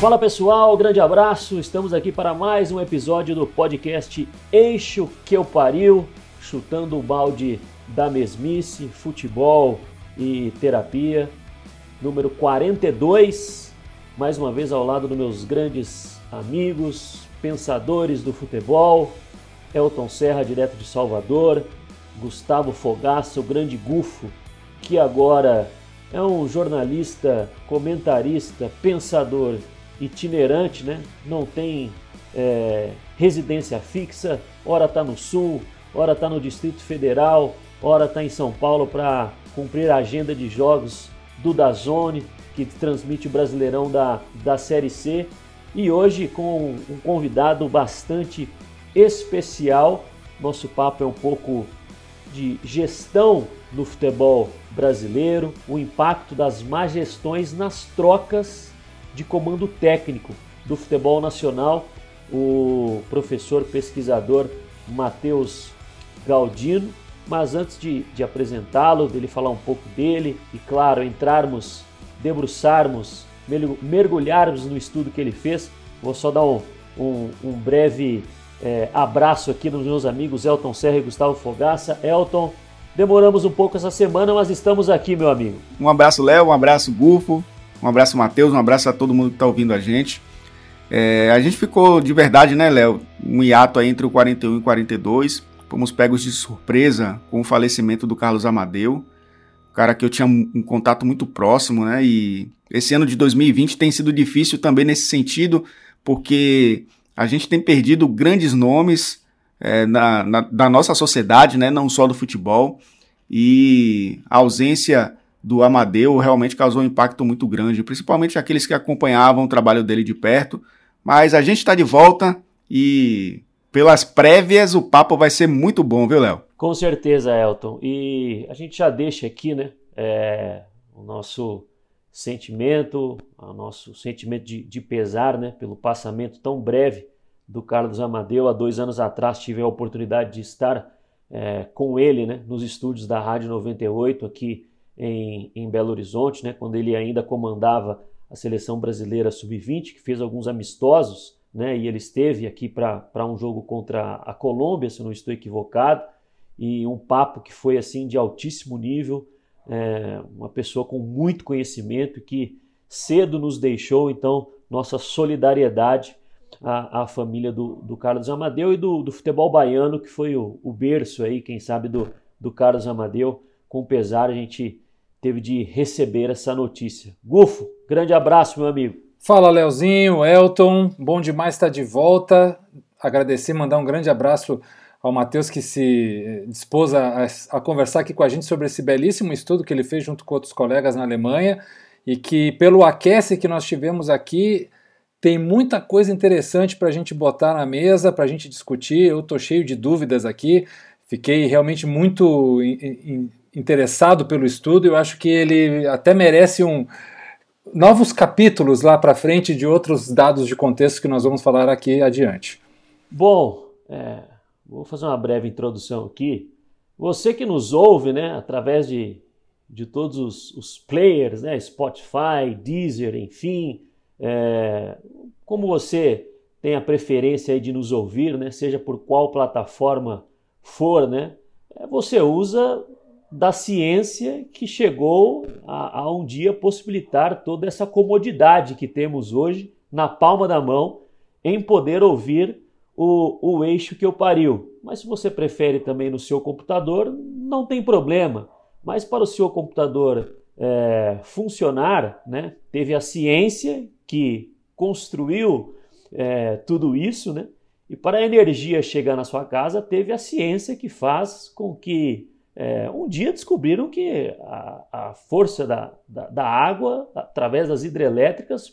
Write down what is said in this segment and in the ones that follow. Fala pessoal, grande abraço, estamos aqui para mais um episódio do podcast Eixo que Eu Pariu, chutando o balde da mesmice, futebol e terapia, número 42, mais uma vez ao lado dos meus grandes amigos, pensadores do futebol, Elton Serra, direto de Salvador, Gustavo Fogaça, o grande Gufo, que agora é um jornalista, comentarista, pensador, itinerante, né? Não tem residência fixa, ora está no Sul, ora está no Distrito Federal, ora está em São Paulo para cumprir a agenda de jogos do DAZN, que transmite o Brasileirão da Série C, e hoje com um convidado bastante especial. Nosso papo é um pouco de gestão no futebol brasileiro, o impacto das más gestões nas trocas de comando técnico do futebol nacional. O professor pesquisador Matheus Galdino, mas antes de apresentá-lo, dele falar um pouco dele e, claro, entrarmos, debruçarmos, mergulharmos no estudo que ele fez, vou só dar um breve abraço aqui nos meus amigos Elton Serra e Gustavo Fogaça. Elton, demoramos um pouco essa semana, mas estamos aqui, meu amigo. Um abraço, Léo, um abraço, Gufo. Um abraço, Matheus, um abraço a todo mundo que está ouvindo a gente. A gente ficou de verdade, né, Léo? Um hiato aí entre o 41 e 42. Fomos pegos de surpresa com o falecimento do Carlos Amadeu. Um cara que eu tinha um contato muito próximo, né? E esse ano de 2020 tem sido difícil também nesse sentido, porque a gente tem perdido grandes nomes da nossa sociedade, né? Não só do futebol. E a ausência do Amadeu realmente causou um impacto muito grande, principalmente aqueles que acompanhavam o trabalho dele de perto. Mas a gente está de volta e, pelas prévias, o papo vai ser muito bom, viu, Léo? Com certeza, Elton. E a gente já deixa aqui, né, o nosso sentimento de pesar, né, pelo passamento tão breve do Carlos Amadeu. Há 2 anos atrás tive a oportunidade de estar com ele, né, nos estúdios da Rádio 98 aqui em Belo Horizonte, né, quando ele ainda comandava a seleção brasileira sub-20, que fez alguns amistosos, né, e ele esteve aqui para um jogo contra a Colômbia, se não estou equivocado, e um papo que foi assim de altíssimo nível, uma pessoa com muito conhecimento que cedo nos deixou. Então, nossa solidariedade à família do Carlos Amadeu e do futebol baiano, que foi o berço aí, quem sabe, do Carlos Amadeu. Com pesar, a gente teve de receber essa notícia. Gufo, grande abraço, meu amigo. Fala, Leozinho, Elton, bom demais estar de volta. Agradecer, mandar um grande abraço ao Matheus, que se dispôs a conversar aqui com a gente sobre esse belíssimo estudo que ele fez junto com outros colegas na Alemanha, e que, pelo aquece que nós tivemos aqui, tem muita coisa interessante para a gente botar na mesa, para a gente discutir. Eu estou cheio de dúvidas aqui, fiquei realmente muito interessado pelo estudo. Eu acho que ele até merece novos capítulos lá para frente, de outros dados de contexto que nós vamos falar aqui adiante. Bom, vou fazer uma breve introdução aqui. Você que nos ouve, né, através de todos os players, né, Spotify, Deezer, enfim, como você tem a preferência aí de nos ouvir, né, seja por qual plataforma for, né, você usa da ciência que chegou a um dia possibilitar toda essa comodidade que temos hoje na palma da mão em poder ouvir o Eixo que Eu Pariu. Mas se você prefere também no seu computador, não tem problema. Mas para o seu computador funcionar, né, teve a ciência que construiu tudo isso, né? E para a energia chegar na sua casa, teve a ciência que faz com que um dia descobriram que a força da água, através das hidrelétricas,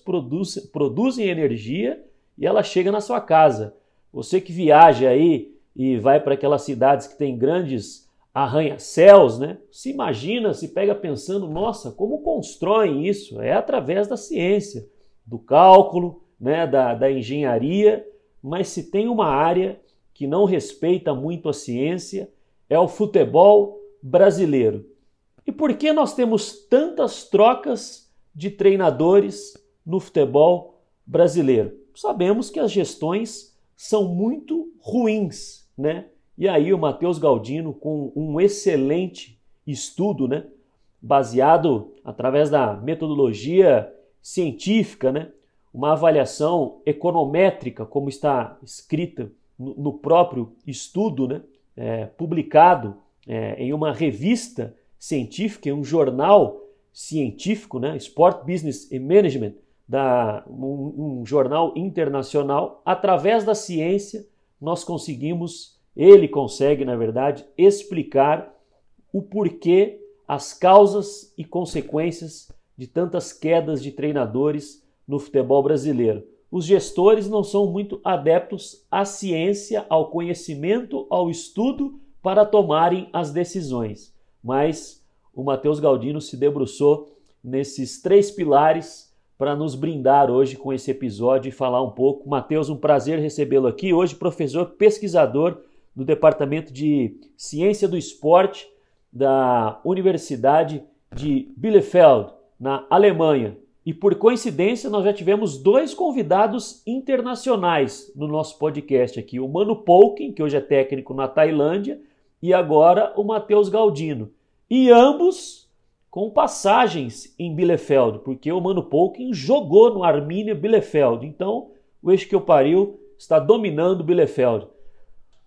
produzem energia e ela chega na sua casa. Você que viaja aí e vai para aquelas cidades que tem grandes arranha-céus, né? Se imagina, se pega pensando, nossa, como constroem isso? É através da ciência. do cálculo, né, da engenharia, mas se tem uma área que não respeita muito a ciência, é o futebol brasileiro. E por que nós temos tantas trocas de treinadores no futebol brasileiro? Sabemos que as gestões são muito ruins, né? E aí o Matheus Galdino, com um excelente estudo, né, baseado através da metodologia científica, né, uma avaliação econométrica, como está escrita no próprio estudo, né, publicado em uma revista científica, em um jornal científico, né, Sport Business and Management, um jornal internacional. Através da ciência, nós ele consegue, na verdade, explicar o porquê, as causas e consequências de tantas quedas de treinadores no futebol brasileiro. Os gestores não são muito adeptos à ciência, ao conhecimento, ao estudo para tomarem as decisões. Mas o Matheus Galdino se debruçou nesses três pilares para nos brindar hoje com esse episódio e falar um pouco. Matheus, um prazer recebê-lo aqui. Hoje, professor pesquisador do Departamento de Ciência do Esporte da Universidade de Bielefeld, na Alemanha. E por coincidência, nós já tivemos dois convidados internacionais no nosso podcast aqui. O Mano Polking, que hoje é técnico na Tailândia, e agora o Matheus Galdino. E ambos com passagens em Bielefeld, porque o Mano Polking jogou no Arminia Bielefeld. Então, o Eixo que Eu Pariu está dominando Bielefeld.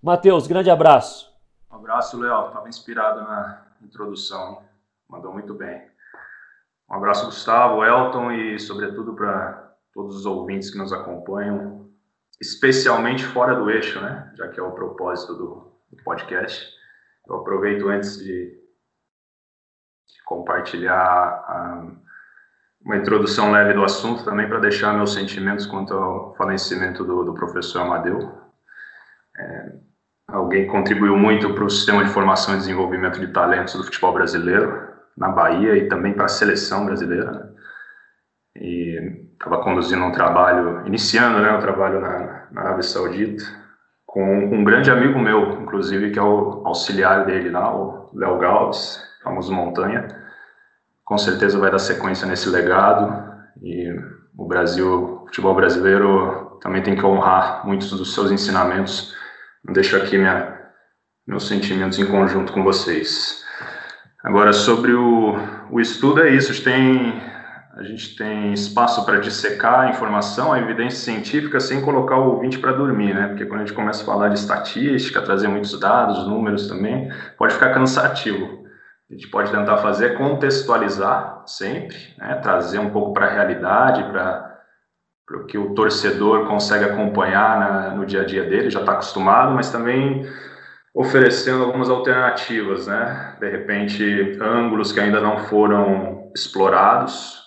Matheus, grande abraço. Um abraço, Léo. Estava inspirado na introdução. Mandou muito bem. Um abraço, Gustavo, Elton e, sobretudo, para todos os ouvintes que nos acompanham, especialmente fora do eixo, né? Já que é o propósito do podcast. Eu aproveito antes de compartilhar uma introdução leve do assunto também para deixar meus sentimentos quanto ao falecimento do professor Amadeu. Alguém contribuiu muito para o sistema de formação e desenvolvimento de talentos do futebol brasileiro, na Bahia, e também para a seleção brasileira. E estava conduzindo um trabalho, iniciando, né, um trabalho na Arábia Saudita, com um grande amigo meu, inclusive, que é o auxiliar dele lá, o Léo Galves, famoso Montanha. Com certeza vai dar sequência nesse legado, e o futebol brasileiro também tem que honrar muitos dos seus ensinamentos. Deixo aqui meus sentimentos em conjunto com vocês. Agora, sobre o estudo, é isso. A gente tem espaço para dissecar a informação, a evidência científica, sem colocar o ouvinte para dormir, né? Porque quando a gente começa a falar de estatística, trazer muitos dados, números também, pode ficar cansativo. A gente pode tentar fazer contextualizar sempre, né? Trazer um pouco para a realidade, para o que o torcedor consegue acompanhar no dia a dia dele, já está acostumado, mas também oferecendo algumas alternativas, né? De repente, ângulos que ainda não foram explorados,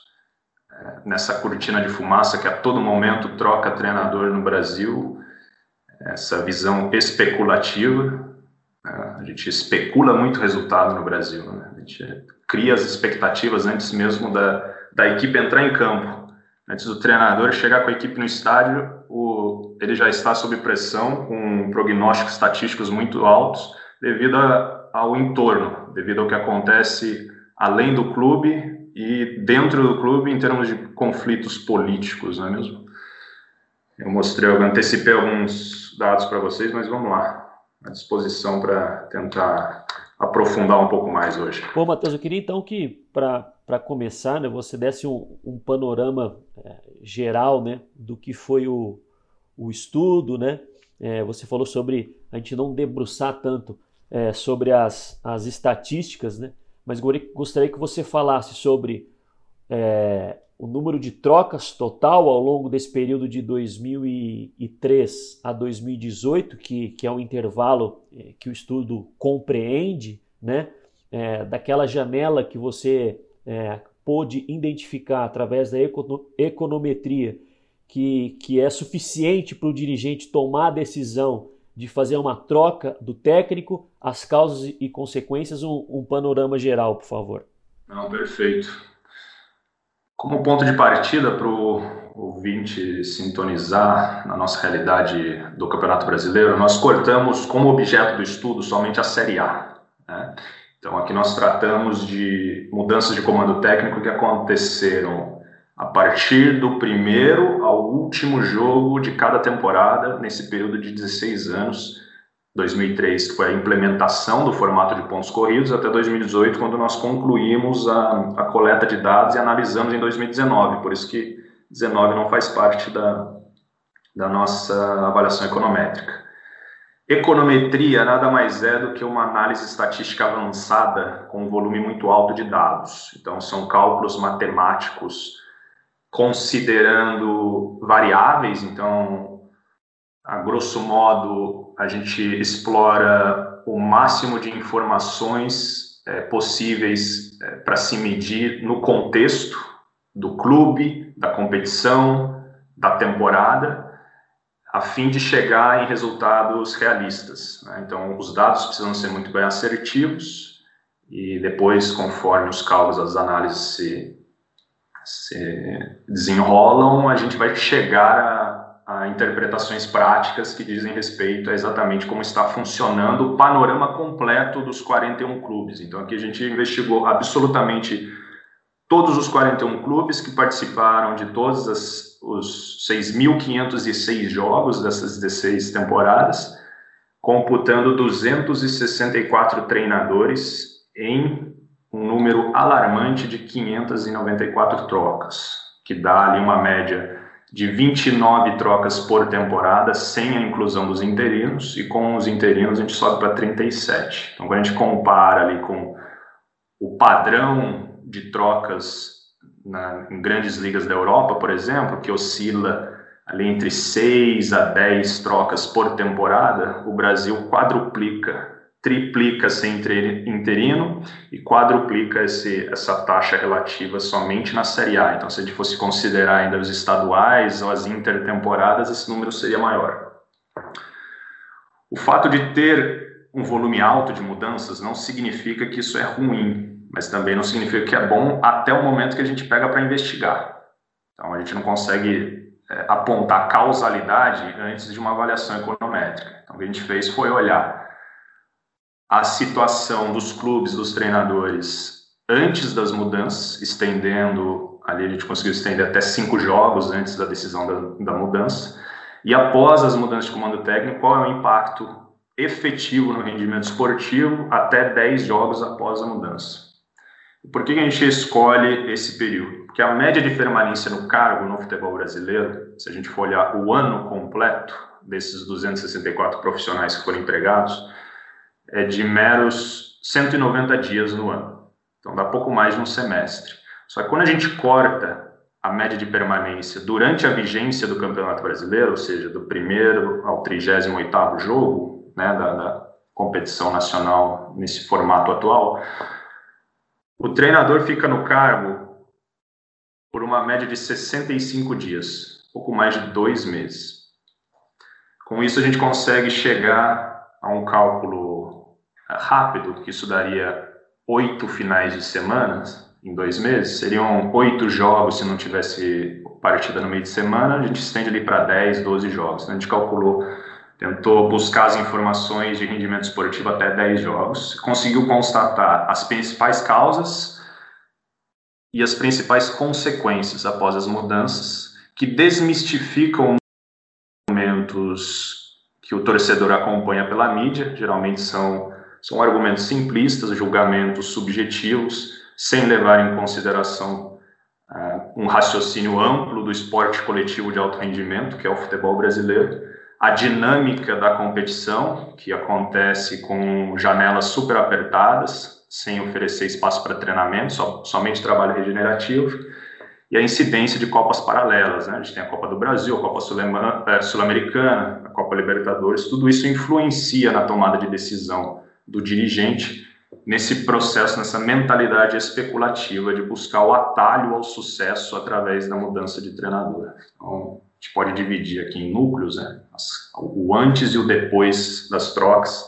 nessa cortina de fumaça que a todo momento troca treinador no Brasil, essa visão especulativa, né? A gente especula muito resultado no Brasil, né? A gente cria as expectativas antes mesmo da equipe entrar em campo. Antes do treinador chegar com a equipe no estádio, ele já está sob pressão, com prognósticos estatísticos muito altos, devido ao entorno, devido ao que acontece além do clube e dentro do clube, em termos de conflitos políticos, não é mesmo? Eu antecipei alguns dados para vocês, mas vamos lá, à disposição para tentar aprofundar um pouco mais hoje. Pô, Matheus, eu queria então que, para começar, né, você desse um panorama geral, né, do que foi o estudo, né? Você falou sobre a gente não debruçar tanto sobre as estatísticas, né? Mas gostaria que você falasse sobre o número de trocas total ao longo desse período de 2003 a 2018, que é o intervalo que o estudo compreende, né? Daquela janela que você pôde identificar através da econometria que é suficiente para o dirigente tomar a decisão de fazer uma troca do técnico, as causas e consequências, um panorama geral, por favor. Não, perfeito. Como ponto de partida para o ouvinte sintonizar na nossa realidade do Campeonato Brasileiro, nós cortamos como objeto do estudo somente a Série A, né? Então aqui nós tratamos de mudanças de comando técnico que aconteceram a partir do primeiro ao último jogo de cada temporada, nesse período de 16 anos, 2003 foi a implementação do formato de pontos corridos, até 2018, quando nós concluímos a coleta de dados e analisamos em 2019, por isso que 19 não faz parte da nossa avaliação econométrica. Econometria nada mais é do que uma análise estatística avançada com um volume muito alto de dados. Então, são cálculos matemáticos considerando variáveis. Então, a grosso modo, a gente explora o máximo de informações possíveis para se medir no contexto do clube, da competição, da temporada, a fim de chegar em resultados realistas, né? Então, os dados precisam ser muito bem assertivos e depois, conforme os cálculos, as análises se desenrolam, a gente vai chegar a interpretações práticas que dizem respeito a exatamente como está funcionando o panorama completo dos 41 clubes. Então, aqui a gente investigou absolutamente todos os 41 clubes que participaram de todos os 6.506 jogos dessas 16 temporadas, computando 264 treinadores em um número alarmante de 594 trocas, que dá ali uma média de 29 trocas por temporada, sem a inclusão dos interinos, e com os interinos a gente sobe para 37. Então, quando a gente compara ali com o padrão de trocas em grandes ligas da Europa, por exemplo, que oscila ali entre 6 a 10 trocas por temporada, o Brasil quadruplica, triplica esse interino e quadruplica essa taxa relativa somente na Série A. Então, se a gente fosse considerar ainda os estaduais ou as intertemporadas, esse número seria maior. O fato de ter um volume alto de mudanças não significa que isso é ruim, mas também não significa que é bom até o momento que a gente pega para investigar. Então, a gente não consegue apontar causalidade antes de uma avaliação econométrica. Então, o que a gente fez foi olhar a situação dos clubes, dos treinadores, antes das mudanças, estendendo, ali a gente conseguiu estender até 5 jogos antes da decisão da mudança, e após as mudanças de comando técnico, qual é o impacto efetivo no rendimento esportivo até 10 jogos após a mudança. Por que a gente escolhe esse período? Porque a média de permanência no cargo no futebol brasileiro, se a gente for olhar o ano completo desses 264 profissionais que foram empregados, é de meros 190 dias no ano. Então, dá pouco mais de um semestre. Só que quando a gente corta a média de permanência durante a vigência do Campeonato Brasileiro, ou seja, do primeiro ao 38º jogo, né, da competição nacional nesse formato atual, o treinador fica no cargo por uma média de 65 dias, pouco mais de 2 meses. Com isso, a gente consegue chegar a um cálculo rápido, que isso daria 8 finais de semana em 2 meses. Seriam 8 jogos se não tivesse partida no meio de semana, a gente estende ali para 10, 12 jogos. Então, a gente calculou, tentou buscar as informações de rendimento esportivo até 10 jogos, conseguiu constatar as principais causas e as principais consequências após as mudanças, que desmistificam argumentos que o torcedor acompanha pela mídia. Geralmente são argumentos simplistas, julgamentos subjetivos, sem levar em consideração um raciocínio amplo do esporte coletivo de alto rendimento, que é o futebol brasileiro, a dinâmica da competição, que acontece com janelas super apertadas, sem oferecer espaço para treinamento, somente trabalho regenerativo, e a incidência de copas paralelas, né? A gente tem a Copa do Brasil, a Copa Sul-Americana, a Copa Libertadores, tudo isso influencia na tomada de decisão do dirigente nesse processo, nessa mentalidade especulativa de buscar o atalho ao sucesso através da mudança de treinador. Então, a gente pode dividir aqui em núcleos, né? O antes e o depois das trocas.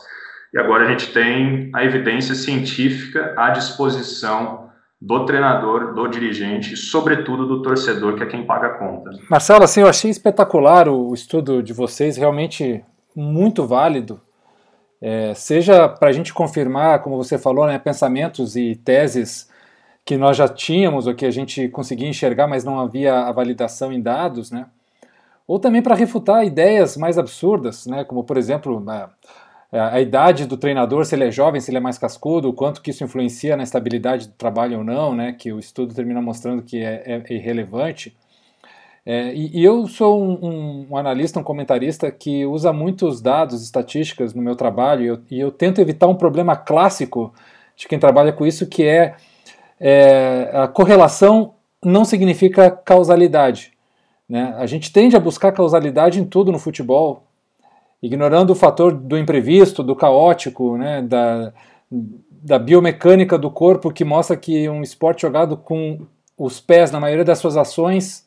E agora a gente tem a evidência científica à disposição do treinador, do dirigente, sobretudo do torcedor, que é quem paga a conta. Marcelo, assim, eu achei espetacular o estudo de vocês, realmente muito válido, seja para a gente confirmar, como você falou, né, pensamentos e teses que nós já tínhamos, ou que a gente conseguia enxergar, mas não havia a validação em dados, né, ou também para refutar ideias mais absurdas, né, como, por exemplo, a idade do treinador, se ele é jovem, se ele é mais cascudo, o quanto que isso influencia na estabilidade do trabalho ou não, né, que o estudo termina mostrando que é irrelevante. E eu sou um analista, um comentarista que usa muitos dados, estatísticas no meu trabalho, e eu tento evitar um problema clássico de quem trabalha com isso, que é a correlação não significa causalidade, né? A gente tende a buscar causalidade em tudo no futebol, ignorando o fator do imprevisto, do caótico, né, da biomecânica do corpo, que mostra que um esporte jogado com os pés, na maioria das suas ações,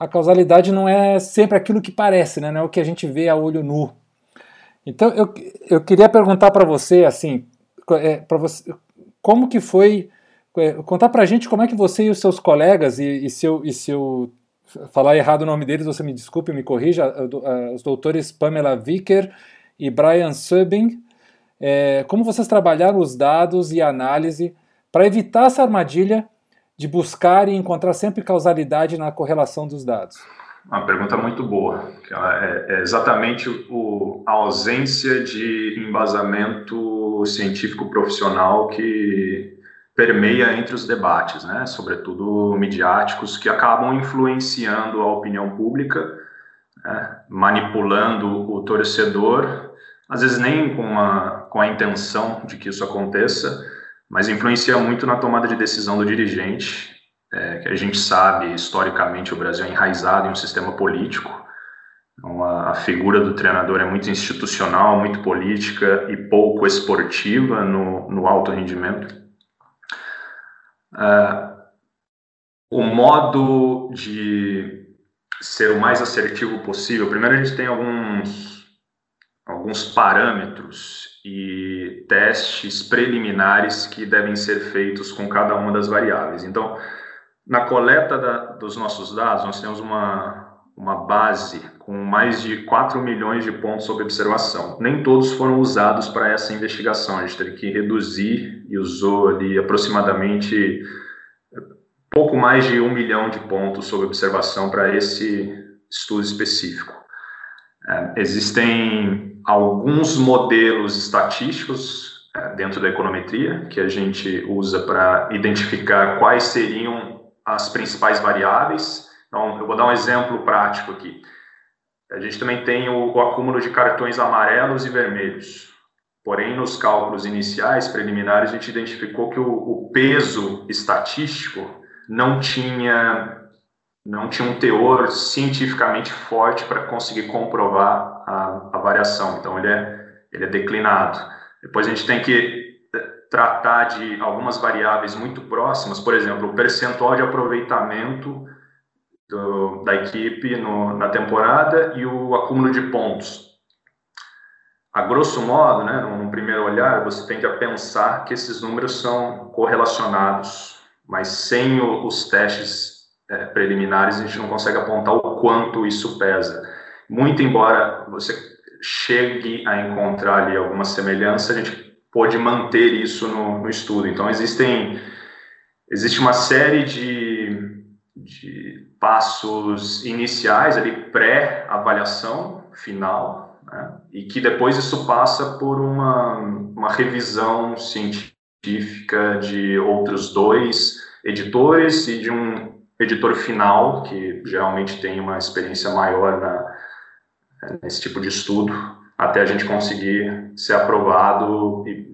a causalidade não é sempre aquilo que parece, né, não é o que a gente vê a olho nu. Então, eu queria perguntar para você, assim, como que foi... Contar para a gente como é que você e os seus colegas, e seu falar errado o nome deles, você me desculpe, me corrija, os doutores Pamela Vicker e Brian Serbing, como vocês trabalharam os dados e a análise para evitar essa armadilha de buscar e encontrar sempre causalidade na correlação dos dados? Uma pergunta muito boa. É exatamente a ausência de embasamento científico profissional que permeia entre os debates, né, sobretudo midiáticos, que acabam influenciando a opinião pública, né, manipulando o torcedor, às vezes nem com a intenção de que isso aconteça, mas influencia muito na tomada de decisão do dirigente, que a gente sabe, historicamente, o Brasil é enraizado em um sistema político. Então, a figura do treinador é muito institucional, muito política e pouco esportiva no alto rendimento. O modo de ser o mais assertivo possível, primeiro a gente tem alguns parâmetros e testes preliminares que devem ser feitos com cada uma das variáveis. Então, na coleta dos nossos dados, nós temos uma base com mais de 4 milhões de pontos sob observação. Nem todos foram usados para essa investigação. A gente teve que reduzir e usou ali aproximadamente pouco mais de 1 milhão de pontos sob observação para esse estudo específico. Existem alguns modelos estatísticos dentro da econometria que a gente usa para identificar quais seriam as principais variáveis. Então, eu vou dar um exemplo prático aqui. A gente também tem o acúmulo de cartões amarelos e vermelhos. Porém, nos cálculos iniciais, preliminares, a gente identificou que o peso estatístico não tinha um teor cientificamente forte para conseguir comprovar a variação. Então, ele é declinado. Depois, a gente tem que tratar de algumas variáveis muito próximas. Por exemplo, o percentual de aproveitamento da equipe na temporada e o acúmulo de pontos. A grosso modo, né, no primeiro olhar, você tende a pensar que esses números são correlacionados, mas sem os testes preliminares a gente não consegue apontar o quanto isso pesa. Muito embora você chegue a encontrar ali alguma semelhança, a gente pode manter isso no estudo. Então, existe uma série de passos iniciais, ali pré-avaliação final, né, e que depois isso passa por uma revisão científica de outros 2 editores e de um editor final, que geralmente tem uma experiência maior nesse tipo de estudo, até a gente conseguir ser aprovado e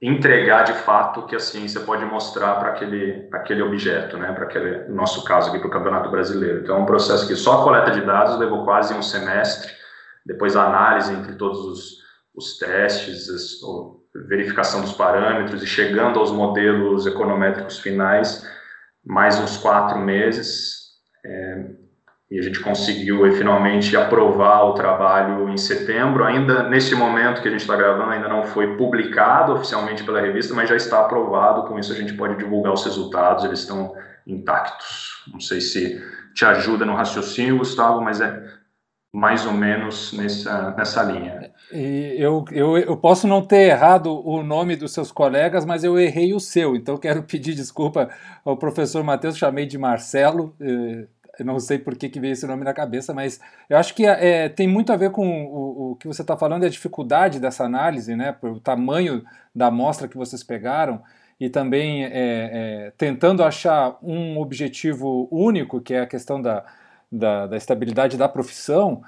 entregar de fato o que a ciência pode mostrar para aquele objeto, né? Para aquele nosso caso aqui, para o Campeonato Brasileiro. Então, é um processo que só a coleta de dados levou quase um semestre, depois a análise entre todos os testes, a verificação dos parâmetros e chegando aos modelos econométricos finais, mais uns 4 meses. e a gente conseguiu finalmente aprovar o trabalho em setembro. Ainda neste momento que a gente está gravando, ainda não foi publicado oficialmente pela revista, mas já está aprovado. Com isso a gente pode divulgar os resultados, eles estão intactos. Não sei se te ajuda no raciocínio, Gustavo, mas é mais ou menos nessa linha. E eu posso não ter errado o nome dos seus colegas, mas eu errei o seu, então quero pedir desculpa ao professor Matheus, chamei de Marcelo, não sei por que veio esse nome na cabeça, mas eu acho que tem muito a ver com o que você está falando, a dificuldade dessa análise, né, o tamanho da amostra que vocês pegaram, e também tentando achar um objetivo único, que é a questão da estabilidade da profissão,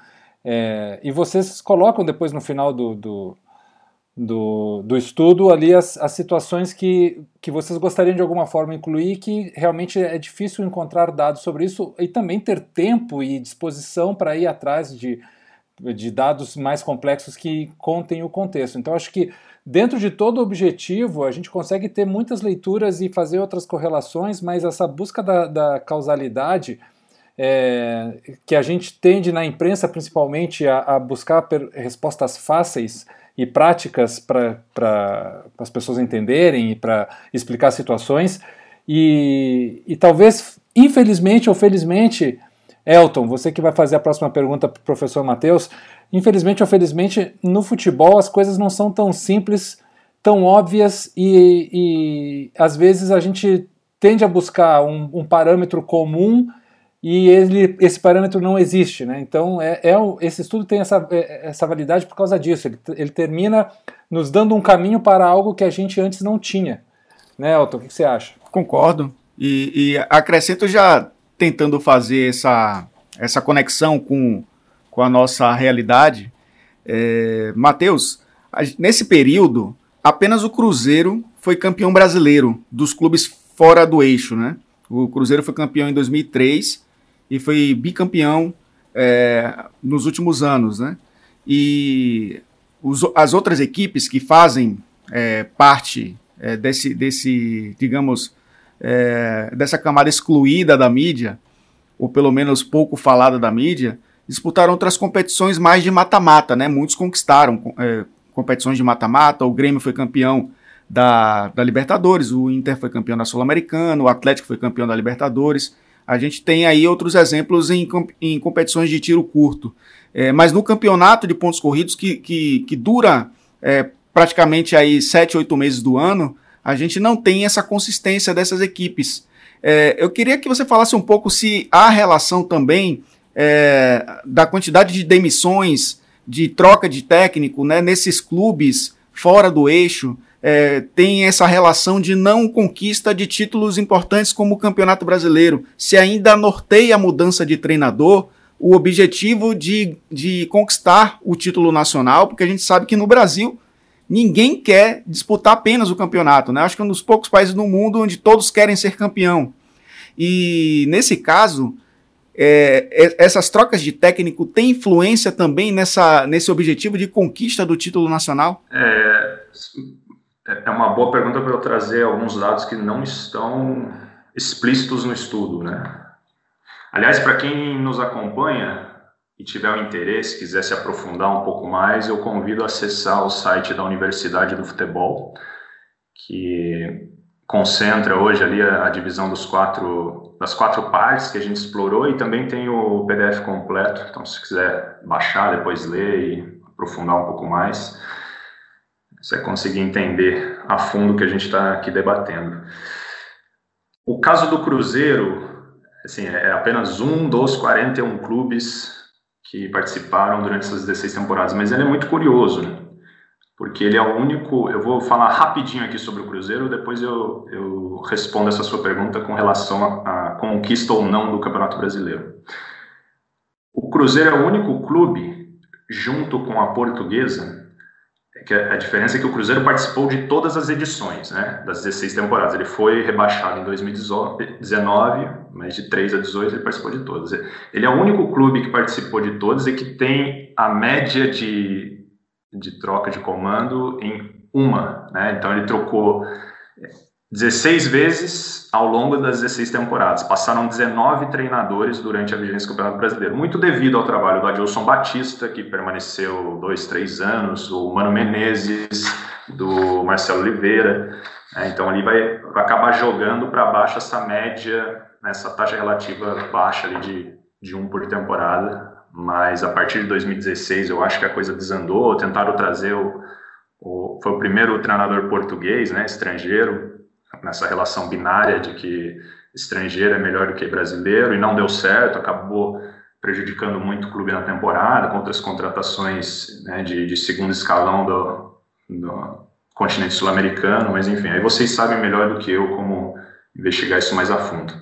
e vocês colocam depois no final do estudo ali as situações que vocês gostariam de alguma forma incluir, que realmente é difícil encontrar dados sobre isso, e também ter tempo e disposição para ir atrás de dados mais complexos que contem o contexto. Então acho que dentro de todo o objetivo a gente consegue ter muitas leituras e fazer outras correlações, mas essa busca da causalidade que a gente tende na imprensa principalmente a buscar respostas fáceis e práticas para as pessoas entenderem e para explicar situações, e talvez, infelizmente ou felizmente, Elton, você que vai fazer a próxima pergunta para o professor Matheus, infelizmente ou felizmente no futebol as coisas não são tão simples, tão óbvias, e às vezes a gente tende a buscar um parâmetro comum, e esse parâmetro não existe, né? Então esse estudo tem essa validade por causa disso, ele termina nos dando um caminho para algo que a gente antes não tinha, né, Elton? O que você acha? Concordo, e acrescento já tentando fazer essa conexão com a nossa realidade, Matheus, nesse período apenas o Cruzeiro foi campeão brasileiro dos clubes fora do eixo, né? O Cruzeiro foi campeão em 2003 e foi bicampeão nos últimos anos, né? E as outras equipes que fazem parte digamos, dessa camada excluída da mídia, ou pelo menos pouco falada da mídia, disputaram outras competições mais de mata-mata, né? Muitos conquistaram competições de mata-mata, o Grêmio foi campeão da Libertadores, o Inter foi campeão da Sul-Americana, o Atlético foi campeão da Libertadores. A gente tem aí outros exemplos em competições de tiro curto. Mas no campeonato de pontos corridos, que dura praticamente aí 7, 8 meses do ano, a gente não tem essa consistência dessas equipes. Eu queria que você falasse um pouco se há relação também da quantidade de demissões, de troca de técnico, né, nesses clubes fora do eixo, tem essa relação de não conquista de títulos importantes como o Campeonato Brasileiro, se ainda norteia a mudança de treinador, o objetivo de conquistar o título nacional, porque a gente sabe que no Brasil ninguém quer disputar apenas o campeonato, né? Acho que é um dos poucos países do mundo onde todos querem ser campeão. E nesse caso, essas trocas de técnico têm influência também nesse objetivo de conquista do título nacional? É uma boa pergunta para eu trazer alguns dados que não estão explícitos no estudo, né? Aliás, para quem nos acompanha e tiver o interesse, quiser se aprofundar um pouco mais, eu convido a acessar o site da Universidade do Futebol, que concentra hoje ali a divisão das quatro partes que a gente explorou, e também tem o PDF completo, então se quiser baixar, depois ler e aprofundar um pouco mais, você conseguir entender a fundo o que a gente está aqui debatendo. O caso do Cruzeiro, assim, é apenas um dos 41 clubes que participaram durante essas 16 temporadas, mas ele é muito curioso, né? Porque ele é o único... Eu vou falar rapidinho aqui sobre o Cruzeiro, depois eu respondo essa sua pergunta com relação à conquista ou não do Campeonato Brasileiro. O Cruzeiro é o único clube, junto com a Portuguesa, que a diferença é que o Cruzeiro participou de todas as edições, né, das 16 temporadas. Ele foi rebaixado em 2019, mas de 3 a 18 ele participou de todas. Ele é o único clube que participou de todas e que tem a média de troca de comando em uma, né? Então ele trocou 16 vezes ao longo das 16 temporadas. Passaram 19 treinadores durante a vigência do Campeonato Brasileiro. Muito devido ao trabalho do Adilson Batista, que permaneceu 2, 3 anos, do Mano Menezes, do Marcelo Oliveira. Então, ali vai acabar jogando para baixo essa média, essa taxa relativa baixa ali de 1 por temporada. Mas, a partir de 2016, eu acho que a coisa desandou. Tentaram trazer foi o primeiro treinador português, né, estrangeiro, nessa relação binária de que estrangeiro é melhor do que brasileiro, e não deu certo, acabou prejudicando muito o clube na temporada, com outras contratações, né, de segundo escalão do continente sul-americano, mas enfim, aí vocês sabem melhor do que eu como investigar isso mais a fundo.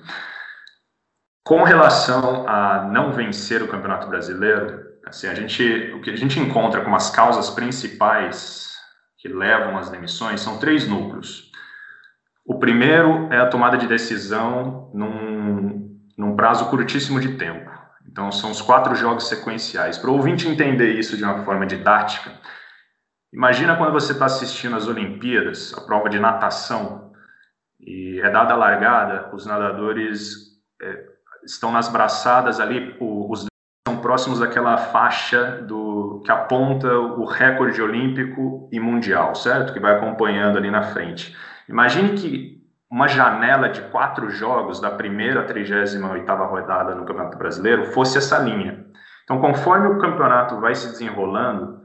Com relação a não vencer o Campeonato Brasileiro, assim, o que a gente encontra como as causas principais que levam às demissões são 3 núcleos. O primeiro é a tomada de decisão num prazo curtíssimo de tempo. Então, são os 4 jogos sequenciais. Para o ouvinte entender isso de uma forma didática, imagina quando você está assistindo às Olimpíadas, a prova de natação, e é dada a largada, os nadadores estão nas braçadas ali, os estão próximos daquela faixa que aponta o recorde olímpico e mundial, certo? Que vai acompanhando ali na frente. Imagine que uma janela de 4 jogos da primeira à 38ª rodada no Campeonato Brasileiro fosse essa linha. Então, conforme o campeonato vai se desenrolando,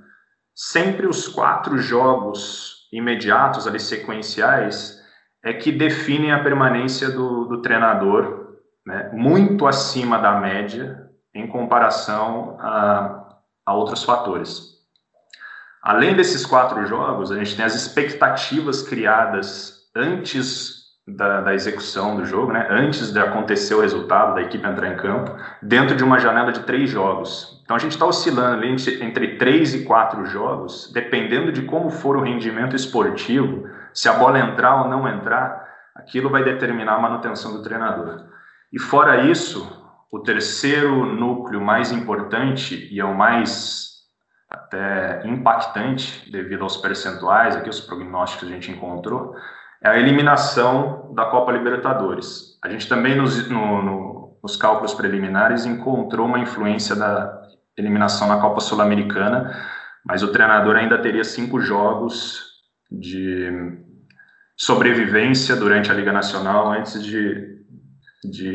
sempre os 4 jogos imediatos, ali sequenciais, é que definem a permanência do treinador, né, muito acima da média em comparação a outros fatores. Além desses 4 jogos, a gente tem as expectativas criadas antes da execução do jogo, né? Antes de acontecer o resultado, da equipe entrar em campo, dentro de uma janela de 3 jogos. Então, a gente está oscilando ali entre 3 e 4 jogos, dependendo de como for o rendimento esportivo, se a bola entrar ou não entrar, aquilo vai determinar a manutenção do treinador. E fora isso, o terceiro núcleo mais importante e é o mais até impactante devido aos percentuais, aqui os prognósticos que a gente encontrou, é a eliminação da Copa Libertadores. A gente também nos cálculos preliminares encontrou uma influência da eliminação na Copa Sul-Americana, mas o treinador ainda teria 5 jogos de sobrevivência durante a Liga Nacional antes de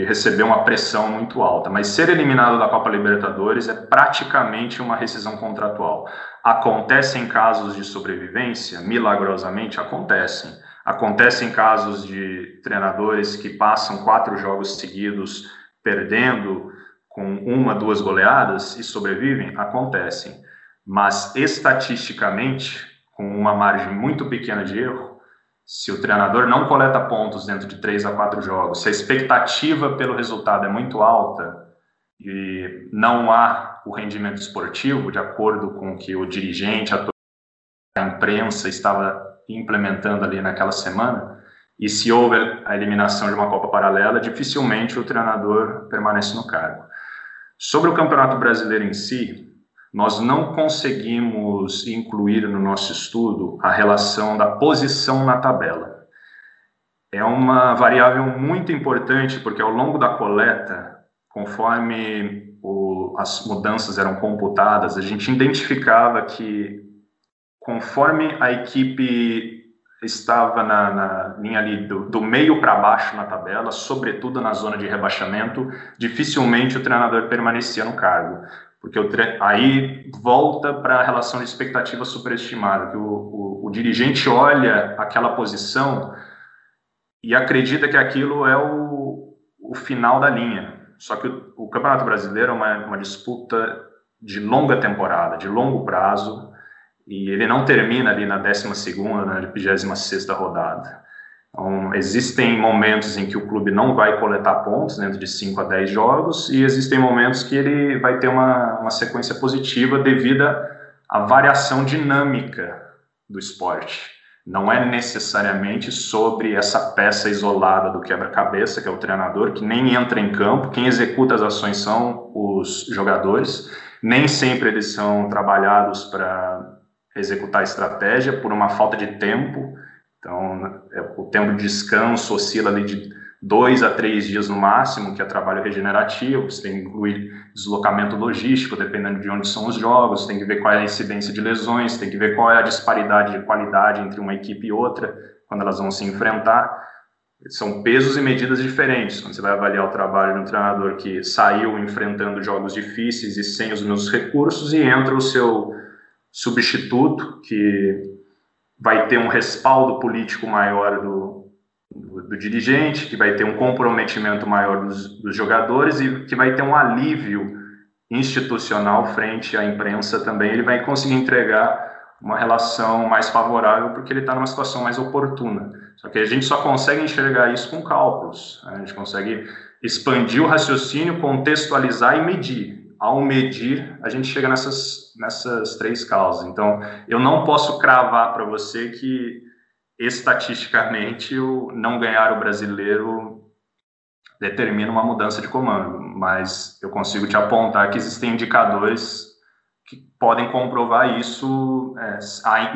receber uma pressão muito alta, mas ser eliminado da Copa Libertadores é praticamente uma rescisão contratual. Acontecem casos de sobrevivência, milagrosamente acontecem. Acontecem casos de treinadores que passam 4 jogos seguidos perdendo com 1, 2 goleadas e sobrevivem, acontecem. Mas estatisticamente, com uma margem muito pequena de erro, se o treinador não coleta pontos dentro de 3 a 4 jogos, se a expectativa pelo resultado é muito alta e não há o rendimento esportivo, de acordo com o que o dirigente, a imprensa estava implementando ali naquela semana, e se houve a eliminação de uma Copa paralela, dificilmente o treinador permanece no cargo. Sobre o Campeonato Brasileiro em si, nós não conseguimos incluir no nosso estudo a relação da posição na tabela. É uma variável muito importante, porque ao longo da coleta, conforme as mudanças eram computadas, a gente identificava que, conforme a equipe estava na linha ali do meio para baixo na tabela, sobretudo na zona de rebaixamento, dificilmente o treinador permanecia no cargo. Porque aí volta para a relação de expectativa superestimada, que o dirigente olha aquela posição e acredita que aquilo é o final da linha. Só que o Campeonato Brasileiro é uma disputa de longa temporada, de longo prazo, e ele não termina ali na 12ª, na 26ª rodada. Então, existem momentos em que o clube não vai coletar pontos dentro de 5 a 10 jogos e existem momentos que ele vai ter uma sequência positiva devido à variação dinâmica do esporte. Não é necessariamente sobre essa peça isolada do quebra-cabeça, que é o treinador, que nem entra em campo, quem executa as ações são os jogadores, nem sempre eles são trabalhados para executar a estratégia por uma falta de tempo Então, o tempo de descanso oscila ali de 2 a 3 dias no máximo, que é trabalho regenerativo. Você tem que incluir deslocamento logístico, dependendo de onde são os jogos, tem que ver qual é a incidência de lesões, tem que ver qual é a disparidade de qualidade entre uma equipe e outra, quando elas vão se enfrentar. São pesos e medidas diferentes. Quando você vai avaliar o trabalho de um treinador que saiu enfrentando jogos difíceis e sem os mesmos recursos, e entra o seu substituto, que vai ter um respaldo político maior do dirigente, que vai ter um comprometimento maior dos jogadores e que vai ter um alívio institucional frente à imprensa também, ele vai conseguir entregar uma relação mais favorável porque ele está numa situação mais oportuna. Só que a gente só consegue enxergar isso com cálculos, a gente consegue expandir o raciocínio, contextualizar e medir. Ao medir, a gente chega nessas três causas. Então, eu não posso cravar para você que estatisticamente o não ganhar o brasileiro determina uma mudança de comando, mas eu consigo te apontar que existem indicadores que podem comprovar isso,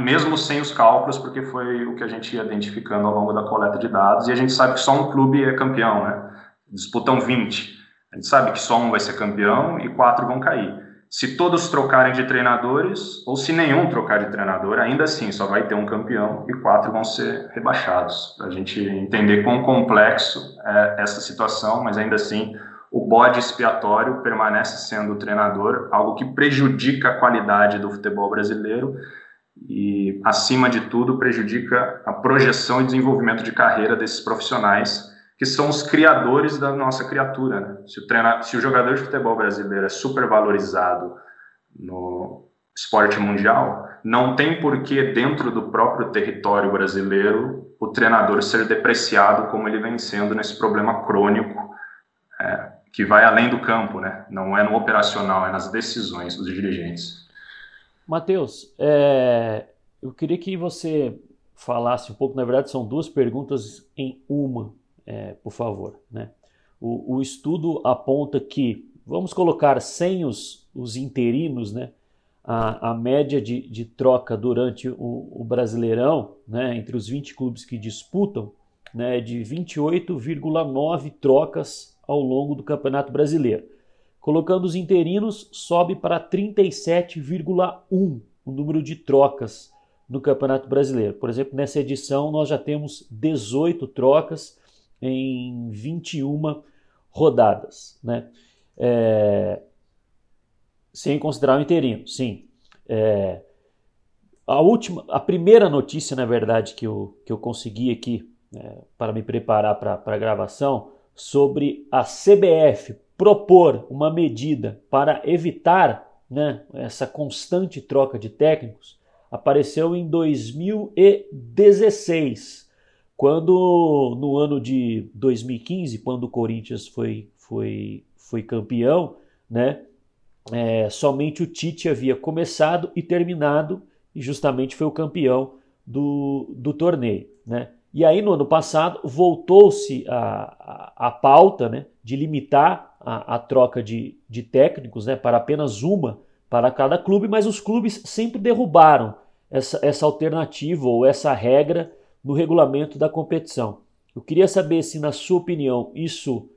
mesmo sem os cálculos, porque foi o que a gente ia identificando ao longo da coleta de dados, e a gente sabe que só um clube é campeão, né? Disputam 20, a gente sabe que só um vai ser campeão e 4 vão cair. Se todos trocarem de treinadores, ou se nenhum trocar de treinador, ainda assim só vai ter um campeão e 4 vão ser rebaixados. Para a gente entender quão complexo é essa situação, mas ainda assim o bode expiatório permanece sendo o treinador, algo que prejudica a qualidade do futebol brasileiro e, acima de tudo, prejudica a projeção e desenvolvimento de carreira desses profissionais, que são os criadores da nossa criatura, né? Se o jogador de futebol brasileiro é super valorizado no esporte mundial, não tem por que, dentro do próprio território brasileiro, o treinador ser depreciado como ele vem sendo nesse problema crônico, que vai além do campo, né? Não é no operacional, é nas decisões dos dirigentes. Matheus, eu queria que você falasse um pouco, na verdade são 2 perguntas em uma. Por favor, né? O estudo aponta que, vamos colocar sem os interinos, né? A média de troca durante o Brasileirão, né? Entre os 20 clubes que disputam, né? É de 28,9 trocas ao longo do Campeonato Brasileiro. Colocando os interinos, sobe para 37,1 o número de trocas no Campeonato Brasileiro. Por exemplo, nessa edição nós já temos 18 trocas em 21 rodadas, né? Sem considerar o interino, sim. A primeira notícia, na verdade, que eu consegui aqui, para me preparar para a gravação, sobre a CBF propor uma medida para evitar, né, essa constante troca de técnicos, apareceu em 2016, quando no ano de 2015, quando o Corinthians foi campeão, né, somente o Tite havia começado e terminado, e justamente foi o campeão do torneio, né? E aí no ano passado voltou-se a pauta, né, de limitar a troca de técnicos, né, para apenas uma para cada clube, mas os clubes sempre derrubaram essa alternativa ou essa regra no regulamento da competição. Eu queria saber se, na sua opinião, isso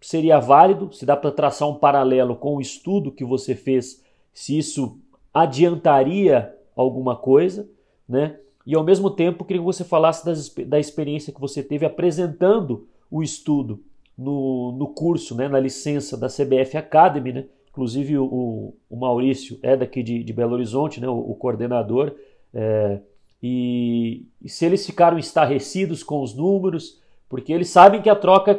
seria válido, se dá para traçar um paralelo com o estudo que você fez, se isso adiantaria alguma coisa, né? E, ao mesmo tempo, queria que você falasse da experiência que você teve apresentando o estudo no curso, né, na licença da CBF Academy, né? Inclusive, o Maurício é daqui de Belo Horizonte, né, o coordenador, e se eles ficaram estarrecidos com os números, porque eles sabem que a troca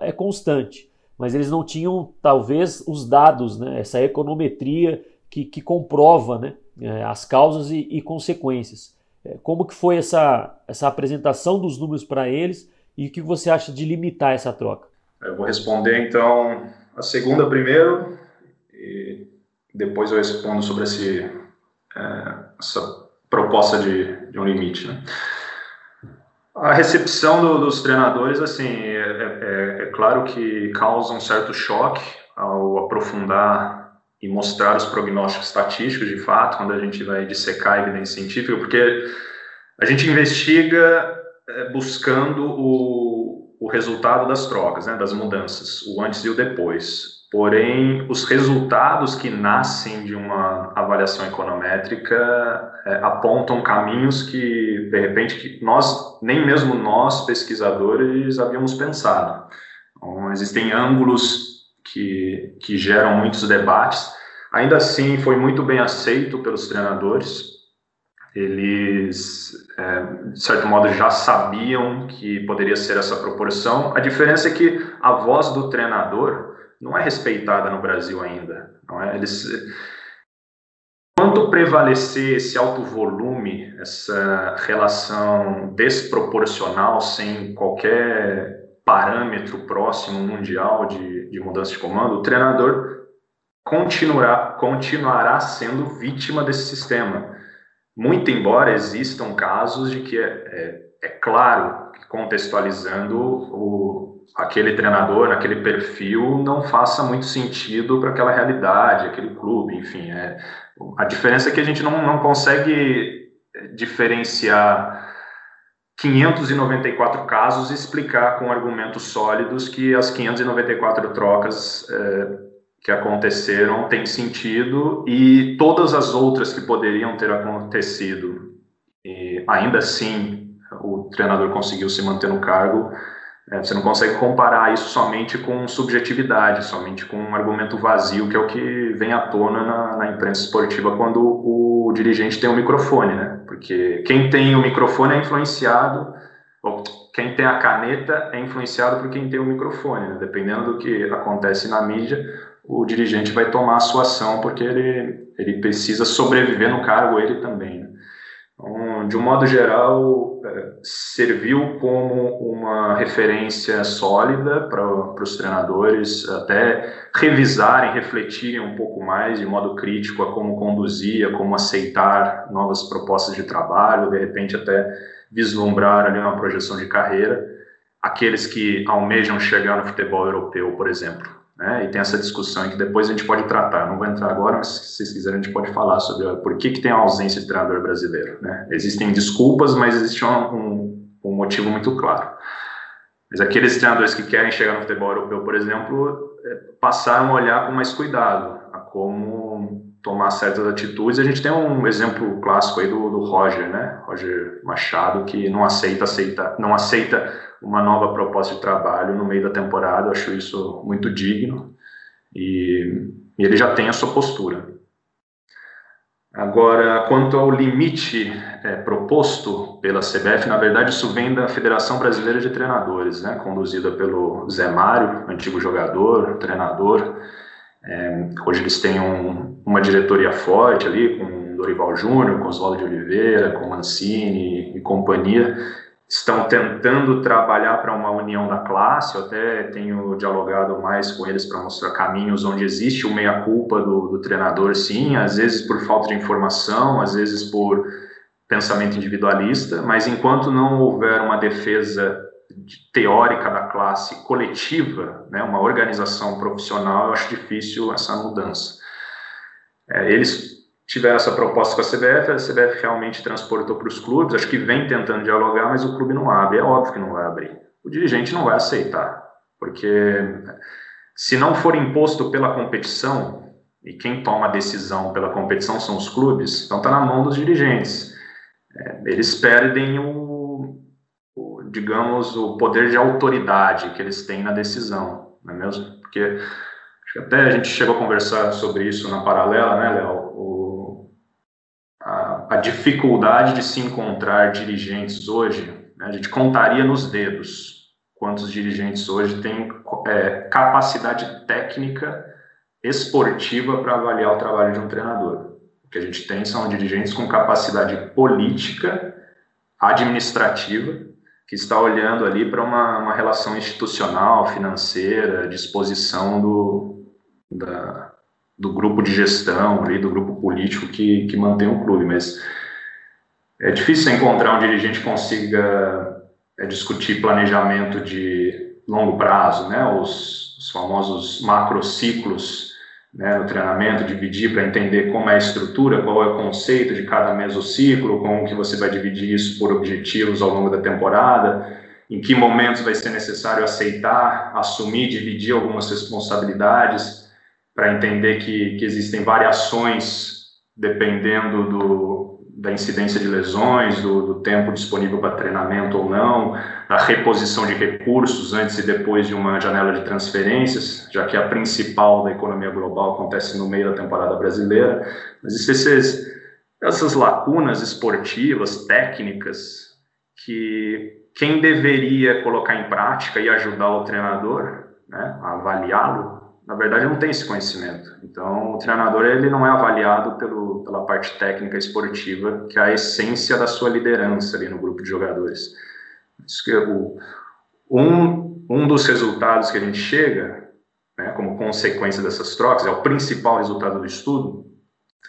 é constante, mas eles não tinham, talvez, os dados, né, essa econometria que comprova, né, as causas e consequências. Como que foi essa apresentação dos números para eles e o que você acha de limitar essa troca? Eu vou responder, então, a segunda primeiro e depois eu respondo sobre essa proposta de um limite, né? A recepção dos treinadores, assim, é claro que causa um certo choque ao aprofundar e mostrar os prognósticos estatísticos, de fato, quando a gente vai dissecar a evidência científica, porque A gente investiga buscando o resultado das trocas, né, das mudanças, o antes e o depois. Porém, os resultados que nascem de uma avaliação econométrica apontam caminhos que, de repente, que nós, nem mesmo nós, pesquisadores, havíamos pensado. Então, existem ângulos que geram muitos debates. Ainda assim, foi muito bem aceito pelos treinadores. Eles, de certo modo, já sabiam que poderia ser essa proporção. A diferença é que a voz do treinador não é respeitada no Brasil ainda. Não é? Quanto prevalecer esse alto volume, essa relação desproporcional, sem qualquer parâmetro próximo mundial de mudança de comando, o treinador continuará sendo vítima desse sistema. Muito embora existam casos de que é claro que, contextualizando, aquele treinador, aquele perfil, não faça muito sentido para aquela realidade, aquele clube, enfim. A diferença é que a gente não consegue diferenciar 594 casos e explicar com argumentos sólidos que as 594 trocas que aconteceram têm sentido, e todas as outras que poderiam ter acontecido, e ainda assim o treinador conseguiu se manter no cargo. Você não consegue comparar isso somente com subjetividade, somente com um argumento vazio, que é o que vem à tona na imprensa esportiva quando o dirigente tem um microfone, né? Porque quem tem o microfone é influenciado, ou quem tem a caneta é influenciado por quem tem o microfone, né? Dependendo do que acontece na mídia, o dirigente vai tomar a sua ação, porque ele precisa sobreviver no cargo, ele também, né? Então, de um modo geral, serviu como uma referência sólida para os treinadores até revisarem, refletirem um pouco mais de modo crítico a como conduzir, a como aceitar novas propostas de trabalho, de repente até vislumbrar ali uma projeção de carreira. Aqueles que almejam chegar no futebol europeu, por exemplo, né? E tem essa discussão que depois a gente pode tratar, não vou entrar agora, mas se vocês quiserem a gente pode falar sobre por que tem a ausência de treinador brasileiro, né? Existem desculpas, mas existe um motivo muito claro. Mas aqueles treinadores que querem chegar no futebol europeu, por exemplo, passaram a olhar com mais cuidado a como tomar certas atitudes. A gente tem um exemplo clássico aí do Roger, né? Roger Machado, que não aceita uma nova proposta de trabalho no meio da temporada. Eu acho isso muito digno, e ele já tem a sua postura. Agora, quanto ao limite proposto pela CBF, na verdade isso vem da Federação Brasileira de Treinadores, né, conduzida pelo Zé Mário, antigo jogador, treinador. Hoje eles têm uma diretoria forte ali, com Dorival Júnior, com Oswaldo de Oliveira, com Mancini e companhia. Estão tentando trabalhar para uma união da classe. Eu até tenho dialogado mais com eles para mostrar caminhos onde existe o meia-culpa do treinador, sim, às vezes por falta de informação, às vezes por pensamento individualista, mas enquanto não houver uma defesa teórica da classe coletiva, né, uma organização profissional, eu acho difícil essa mudança. Eles tiveram essa proposta com a CBF realmente transportou para os clubes, acho que vem tentando dialogar, mas o clube não abre, é óbvio que não vai abrir. O dirigente não vai aceitar, porque se não for imposto pela competição, e quem toma a decisão pela competição são os clubes, então está na mão dos dirigentes. Eles perdem o poder de autoridade que eles têm na decisão, não é mesmo? Porque acho que até a gente chegou a conversar sobre isso na Paralela, né, Léo? A dificuldade de se encontrar dirigentes hoje, né, a gente contaria nos dedos quantos dirigentes hoje têm capacidade técnica esportiva para avaliar o trabalho de um treinador. O que a gente tem são dirigentes com capacidade política, administrativa, que está olhando ali para uma relação institucional, financeira, disposição do grupo de gestão, ali, do grupo político que mantém o clube. Mas é difícil encontrar um dirigente que consiga discutir planejamento de longo prazo, né? Os famosos macrociclos né, no treinamento, dividir para entender como é a estrutura, qual é o conceito de cada mesociclo, como que você vai dividir isso por objetivos ao longo da temporada, em que momentos vai ser necessário aceitar, assumir, dividir algumas responsabilidades para entender que existem variações dependendo da incidência de lesões, do tempo disponível para treinamento ou não, da reposição de recursos antes e depois de uma janela de transferências, já que a principal da economia global acontece no meio da temporada brasileira. Mas essas lacunas esportivas, técnicas, que quem deveria colocar em prática e ajudar o treinador, né, a avaliá-lo, na verdade não tem esse conhecimento. Então o treinador, ele não é avaliado pela parte técnica esportiva, que é a essência da sua liderança ali no grupo de jogadores. Isso que um dos resultados que a gente chega, né, como consequência dessas trocas, é o principal resultado do estudo,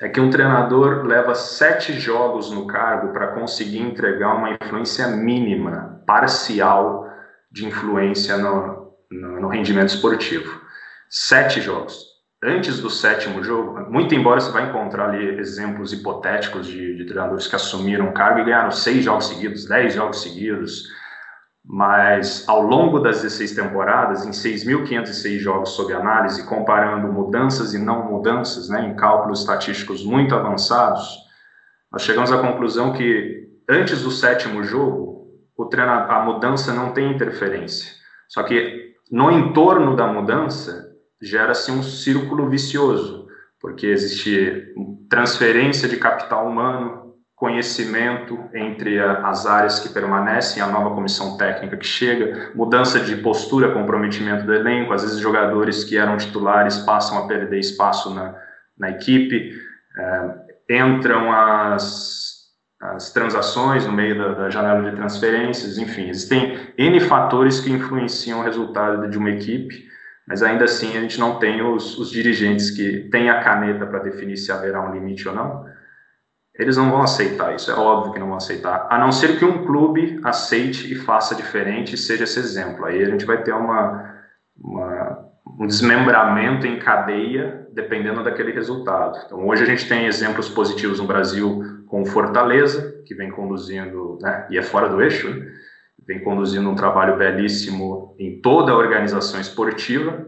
é que um treinador leva 7 jogos no cargo para conseguir entregar uma influência mínima, parcial, de influência no rendimento esportivo. 7 jogos. Antes do 7º jogo, muito embora você vai encontrar ali exemplos hipotéticos de treinadores que assumiram o cargo e ganharam 6 jogos seguidos, 10 jogos seguidos, mas ao longo das 16 temporadas, em 6.506 jogos sob análise, comparando mudanças e não mudanças, né, em cálculos estatísticos muito avançados, nós chegamos à conclusão que antes do 7º jogo, a mudança não tem interferência. Só que no entorno da mudança gera-se um círculo vicioso, porque existe transferência de capital humano, conhecimento entre as áreas que permanecem, a nova comissão técnica que chega, mudança de postura, comprometimento do elenco, às vezes jogadores que eram titulares passam a perder espaço na equipe, entram as transações no meio da janela de transferências, enfim, existem N fatores que influenciam o resultado de uma equipe. Mas ainda assim a gente não tem os dirigentes que têm a caneta para definir se haverá um limite ou não. Eles não vão aceitar isso, é óbvio que não vão aceitar. A não ser que um clube aceite e faça diferente e seja esse exemplo. Aí a gente vai ter um desmembramento em cadeia dependendo daquele resultado. Então hoje a gente tem exemplos positivos no Brasil com o Fortaleza, que vem conduzindo, né, e é fora do eixo, né? Vem conduzindo um trabalho belíssimo em toda a organização esportiva.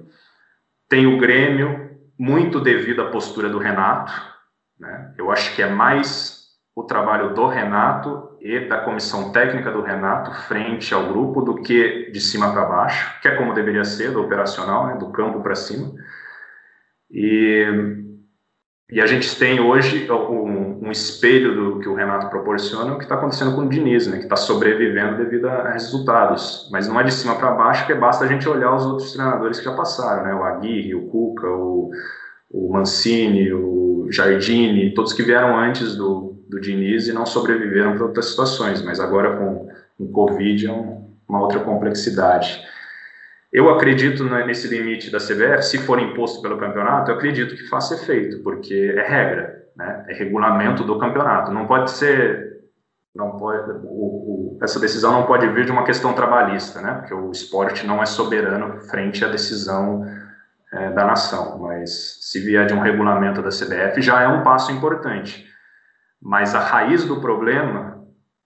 Tem o Grêmio, muito devido à postura do Renato, né? Eu acho que é mais o trabalho do Renato e da comissão técnica do Renato frente ao grupo do que de cima para baixo, que é como deveria ser, do operacional, né? Do campo para cima. E a gente tem hoje um espelho do que o Renato proporciona, o que está acontecendo com o Diniz, né, que está sobrevivendo devido a resultados. Mas não é de cima para baixo, porque basta a gente olhar os outros treinadores que já passaram, né, o Aguirre, o Cuca, o Mancini, o Jardini, todos que vieram antes do Diniz e não sobreviveram para outras situações, mas agora com o Covid é uma outra complexidade. Eu acredito nesse limite da CBF, se for imposto pelo campeonato, eu acredito que faça efeito, porque é regra, né? É regulamento do campeonato. Não pode ser, essa decisão não pode vir de uma questão trabalhista, né? Porque o esporte não é soberano frente à decisão da nação. Mas se vier de um regulamento da CBF, já é um passo importante. Mas a raiz do problema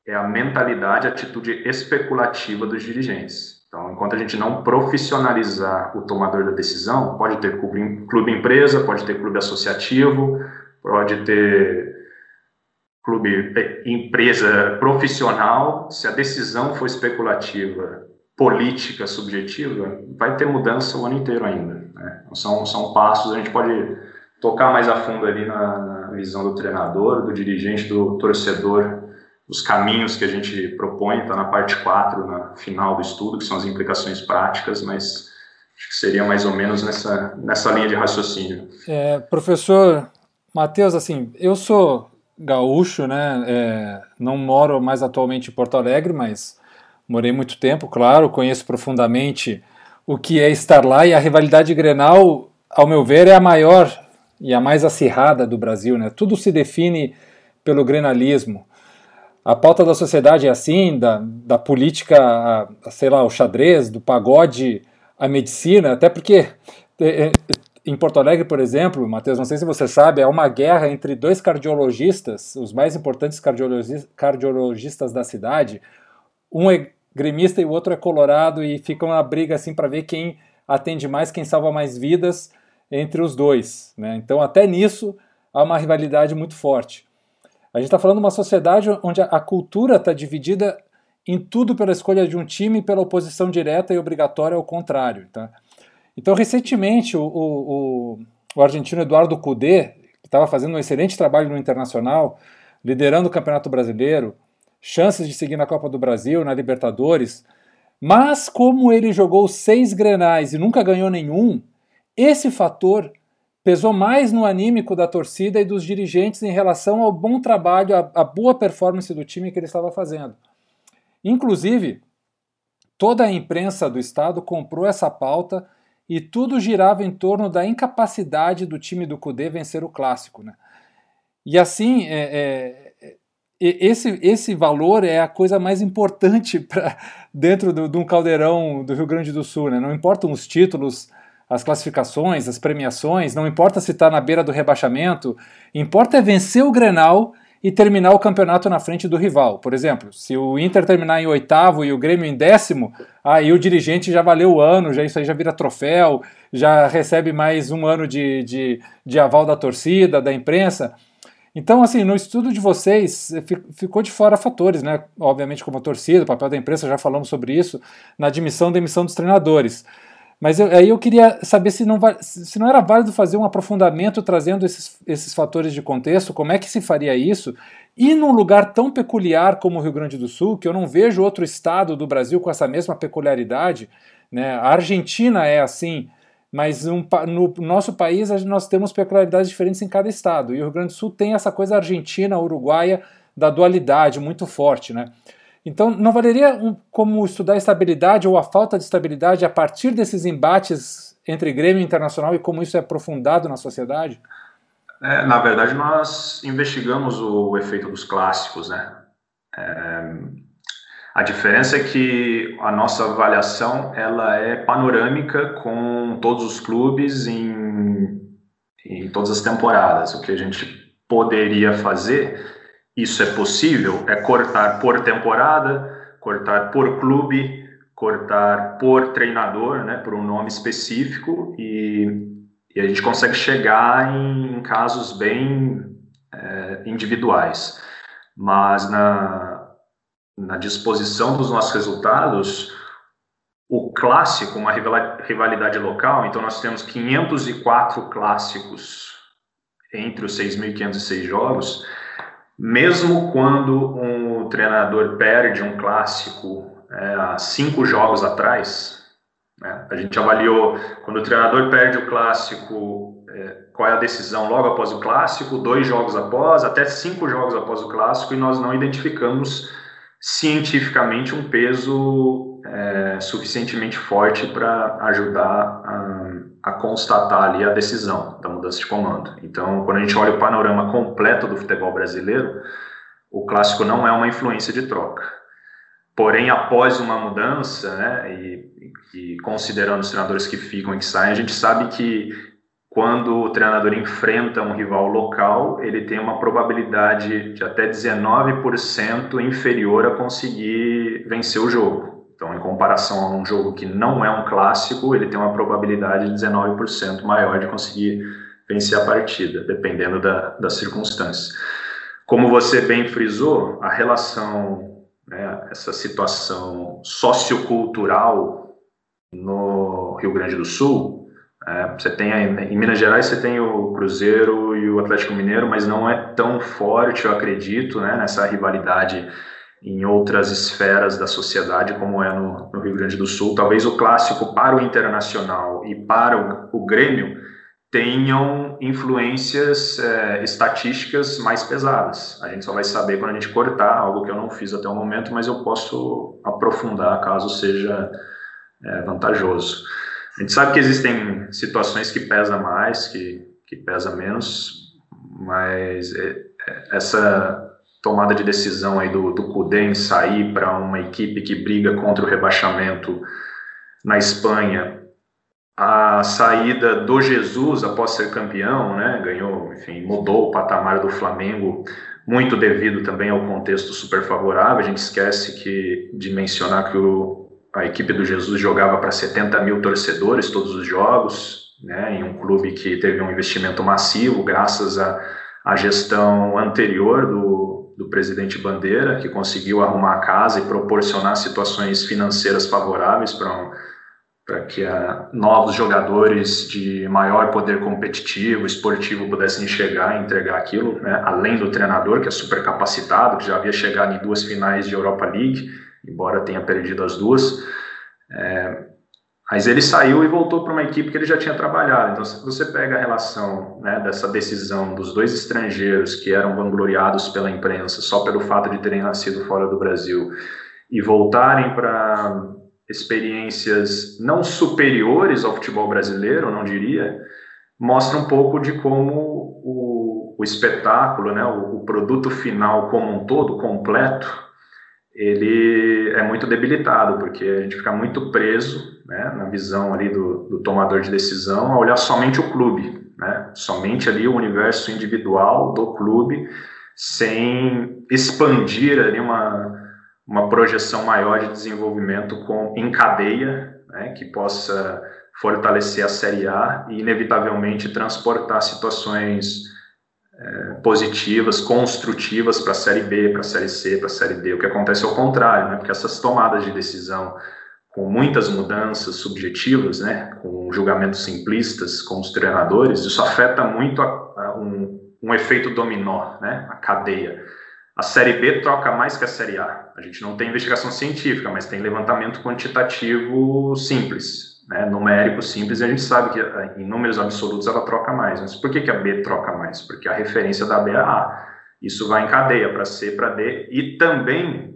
é a mentalidade, a atitude especulativa dos dirigentes. Então, enquanto a gente não profissionalizar o tomador da decisão, pode ter clube-empresa, pode ter clube associativo, pode ter clube-empresa profissional. Se a decisão for especulativa, política, subjetiva, vai ter mudança o ano inteiro ainda, né? São passos, a gente pode tocar mais a fundo ali na visão do treinador, do dirigente, do torcedor. Os caminhos que a gente propõe, está na parte 4, na final do estudo, que são as implicações práticas, mas acho que seria mais ou menos nessa linha de raciocínio. Professor Matheus, assim, eu sou gaúcho, né? Não moro mais atualmente em Porto Alegre, mas morei muito tempo, claro, conheço profundamente o que é estar lá, e a rivalidade Grenal, ao meu ver, é a maior e a mais acirrada do Brasil, né? Tudo se define pelo grenalismo. A pauta da sociedade é assim, da política, sei lá, o xadrez, do pagode, a medicina, até porque Em Porto Alegre, por exemplo, Matheus, não sei se você sabe, é uma guerra entre dois cardiologistas, os mais importantes cardiologistas da cidade. Um é gremista e o outro é colorado, e fica uma briga assim para ver quem atende mais, quem salva mais vidas entre os dois, né? Então, até nisso, há uma rivalidade muito forte. A gente está falando de uma sociedade onde a cultura está dividida em tudo pela escolha de um time, pela oposição direta e obrigatória ao contrário, tá? Então, recentemente, o argentino Eduardo Coudet, que estava fazendo um excelente trabalho no Internacional, liderando o Campeonato Brasileiro, chances de seguir na Copa do Brasil, na Libertadores, mas como ele jogou 6 Grenais e nunca ganhou nenhum, esse fator pesou mais no anímico da torcida e dos dirigentes em relação ao bom trabalho, à boa performance do time que ele estava fazendo. Inclusive, toda a imprensa do estado comprou essa pauta e tudo girava em torno da incapacidade do time do Coudet vencer o Clássico, né? E assim, esse valor é a coisa mais importante dentro de um caldeirão do Rio Grande do Sul, né? Não importam os títulos, as classificações, as premiações, não importa se está na beira do rebaixamento, importa é vencer o Grenal e terminar o campeonato na frente do rival. Por exemplo, se o Inter terminar em 8º e o Grêmio em 10º, aí o dirigente já valeu o ano, já, isso aí já vira troféu, já recebe mais um ano de aval da torcida, da imprensa. Então, assim, no estudo de vocês, ficou de fora fatores, né? Obviamente, como a torcida, o papel da imprensa, já falamos sobre isso, na admissão e demissão dos treinadores. Mas aí eu queria saber se não era válido fazer um aprofundamento trazendo esses fatores de contexto, como é que se faria isso, e num lugar tão peculiar como o Rio Grande do Sul, que eu não vejo outro estado do Brasil com essa mesma peculiaridade, né? A Argentina é assim, mas no nosso país nós temos peculiaridades diferentes em cada estado, e o Rio Grande do Sul tem essa coisa argentina-uruguaia da dualidade muito forte, né? Então, não valeria como estudar a estabilidade ou a falta de estabilidade a partir desses embates entre Grêmio e Internacional e como isso é aprofundado na sociedade? Na verdade, nós investigamos o efeito dos clássicos, né? A diferença é que a nossa avaliação ela é panorâmica com todos os clubes em todas as temporadas. O que a gente poderia fazer... Isso é possível, é cortar por temporada, cortar por clube, cortar por treinador, né, por um nome específico, e a gente consegue chegar em casos bem individuais. Mas na disposição dos nossos resultados, o clássico, uma rivalidade local, então nós temos 504 clássicos entre os 6.506 jogos. Mesmo quando um treinador perde um clássico há 5 jogos atrás, né, a gente avaliou quando o treinador perde o clássico, qual é a decisão logo após o clássico, 2 jogos após, até 5 jogos após o clássico, e nós não identificamos cientificamente um peso suficientemente forte para ajudar a constatar ali a decisão da mudança de comando. Então, quando a gente olha o panorama completo do futebol brasileiro, o clássico não é uma influência de troca. Porém, após uma mudança, né, e considerando os treinadores que ficam e que saem, a gente sabe que quando o treinador enfrenta um rival local, ele tem uma probabilidade de até 19% inferior a conseguir vencer o jogo. Então, em comparação a um jogo que não é um clássico, ele tem uma probabilidade de 19% maior de conseguir vencer a partida, dependendo da circunstância. Como você bem frisou, a relação, né, essa situação sociocultural no Rio Grande do Sul, você tem em Minas Gerais você tem o Cruzeiro e o Atlético Mineiro, mas não é tão forte, eu acredito, né, nessa rivalidade em outras esferas da sociedade, como é no Rio Grande do Sul. Talvez o clássico para o Internacional e para o Grêmio tenham influências estatísticas mais pesadas. A gente só vai saber quando a gente cortar, algo que eu não fiz até o momento, mas eu posso aprofundar caso seja vantajoso. A gente sabe que existem situações que pesam mais, que pesam menos, mas essa tomada de decisão aí do Coudet em sair para uma equipe que briga contra o rebaixamento na Espanha a saída do Jesus após ser campeão, né, ganhou, enfim, mudou o patamar do Flamengo, muito devido também ao contexto super favorável. A gente esquece de mencionar que a equipe do Jesus jogava para 70 mil torcedores todos os jogos, né, em um clube que teve um investimento massivo, graças à gestão anterior do presidente Bandeira, que conseguiu arrumar a casa e proporcionar situações financeiras favoráveis para que novos jogadores de maior poder competitivo, esportivo, pudessem chegar e entregar aquilo, né? Além do treinador, que é super capacitado, que já havia chegado em 2 finais de Europa League, embora tenha perdido as 2, mas ele saiu e voltou para uma equipe que ele já tinha trabalhado. Então, se você pega a relação, né, dessa decisão dos 2 estrangeiros que eram vangloriados pela imprensa só pelo fato de terem nascido fora do Brasil e voltarem para experiências não superiores ao futebol brasileiro, não diria, mostra um pouco de como o espetáculo, né, o produto final como um todo, completo, ele é muito debilitado, porque a gente fica muito preso, né, na visão ali do tomador de decisão, a olhar somente o clube, né, somente ali o universo individual do clube, sem expandir ali uma projeção maior de desenvolvimento em cadeia, né, que possa fortalecer a Série A e, inevitavelmente, transportar situações positivas, construtivas para a Série B, para a Série C, para a Série D. O que acontece é o contrário, né, porque essas tomadas de decisão com muitas mudanças subjetivas, né, com julgamentos simplistas, com os treinadores, isso afeta muito um efeito dominó, né, a cadeia. A Série B troca mais que a Série A. A gente não tem investigação científica, mas tem levantamento quantitativo simples, né, numérico simples, e a gente sabe que em números absolutos ela troca mais. Mas por que a B troca mais? Porque a referência da B é a A. Isso vai em cadeia para C, para D e também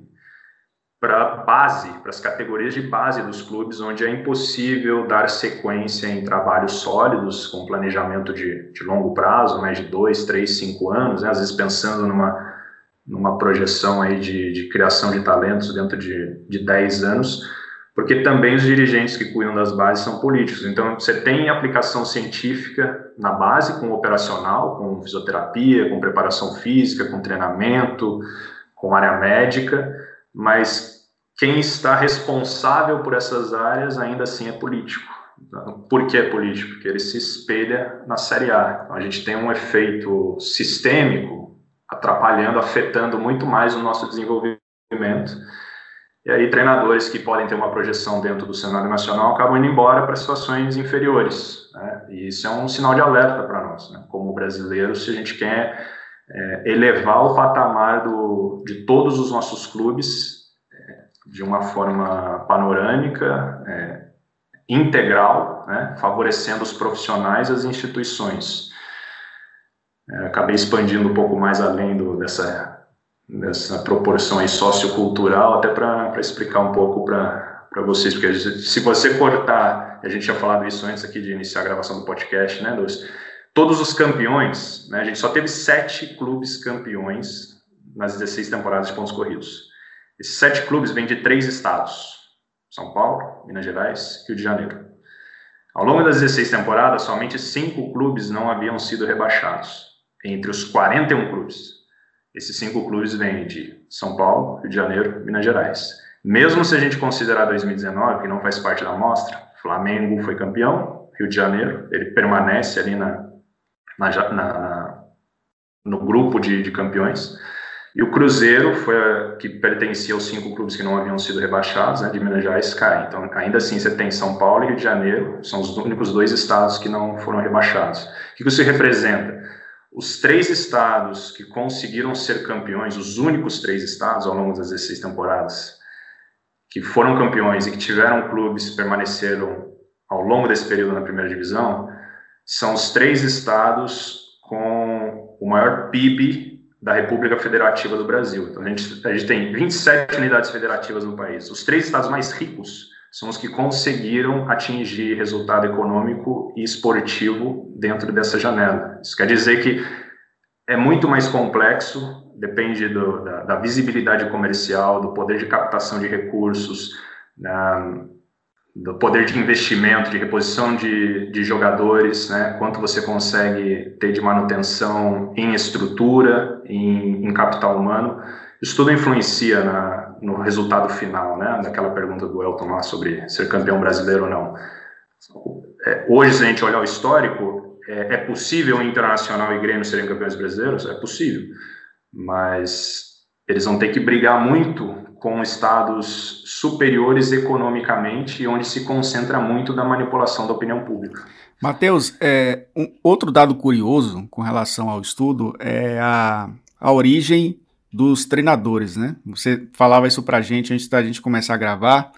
para base, para as categorias de base dos clubes, onde é impossível dar sequência em trabalhos sólidos, com planejamento de longo prazo, mais de 2, 3, 5 anos, né, às vezes pensando numa projeção aí de criação de talentos dentro de 10 anos, porque também os dirigentes que cuidam das bases são políticos. Então, você tem aplicação científica na base, com operacional, com fisioterapia, com preparação física, com treinamento, com área médica, mas quem está responsável por essas áreas ainda assim é político. Então, por que é político? Porque ele se espelha na Série A. Então, a gente tem um efeito sistêmico, atrapalhando, afetando muito mais o nosso desenvolvimento. E aí treinadores que podem ter uma projeção dentro do cenário nacional acabam indo embora para situações inferiores, né? E isso é um sinal de alerta para nós, né? Como brasileiros, se a gente quer elevar o patamar de todos os nossos clubes de uma forma panorâmica, integral, né? Favorecendo os profissionais e as instituições. Acabei expandindo um pouco mais além dessa proporção aí sociocultural, até para explicar um pouco para vocês, porque se você cortar, a gente tinha falado isso antes aqui de iniciar a gravação do podcast, né, todos os campeões, né, a gente só teve 7 clubes campeões nas 16 temporadas de pontos corridos. Esses 7 clubes vêm de 3 estados, São Paulo, Minas Gerais e Rio de Janeiro. Ao longo das 16 temporadas, somente 5 clubes não haviam sido rebaixados, entre os 41 clubes. Esses 5 clubes vêm de São Paulo, Rio de Janeiro, Minas Gerais. Mesmo se a gente considerar 2019, que não faz parte da amostra, Flamengo foi campeão, Rio de Janeiro, ele permanece ali no grupo de campeões. E o Cruzeiro, que pertencia aos 5 clubes que não haviam sido rebaixados, né, de Minas Gerais, cai. Então, ainda assim, você tem São Paulo e Rio de Janeiro, são os únicos 2 estados que não foram rebaixados. O que isso representa? Os 3 estados que conseguiram ser campeões, os únicos 3 estados ao longo das 16 temporadas, que foram campeões e que tiveram clubes que permaneceram ao longo desse período na primeira divisão, são os 3 estados com o maior PIB da República Federativa do Brasil. Então, a gente tem 27 unidades federativas no país. Os 3 estados mais ricos são os que conseguiram atingir resultado econômico e esportivo dentro dessa janela. Isso quer dizer que é muito mais complexo, depende da visibilidade comercial, do poder de captação de recursos, do poder de investimento, de reposição de jogadores, né? Quanto você consegue ter de manutenção em estrutura, em capital humano, isso tudo influencia no resultado final, né? Daquela pergunta do Elton lá sobre ser campeão brasileiro ou não. Hoje, se a gente olhar o histórico, é possível Internacional e Grêmio serem campeões brasileiros? É possível, mas eles vão ter que brigar muito com estados superiores economicamente, onde se concentra muito da manipulação da opinião pública. Matheus, outro dado curioso com relação ao estudo é a origem dos treinadores, né? Você falava isso pra gente antes da gente começar a gravar,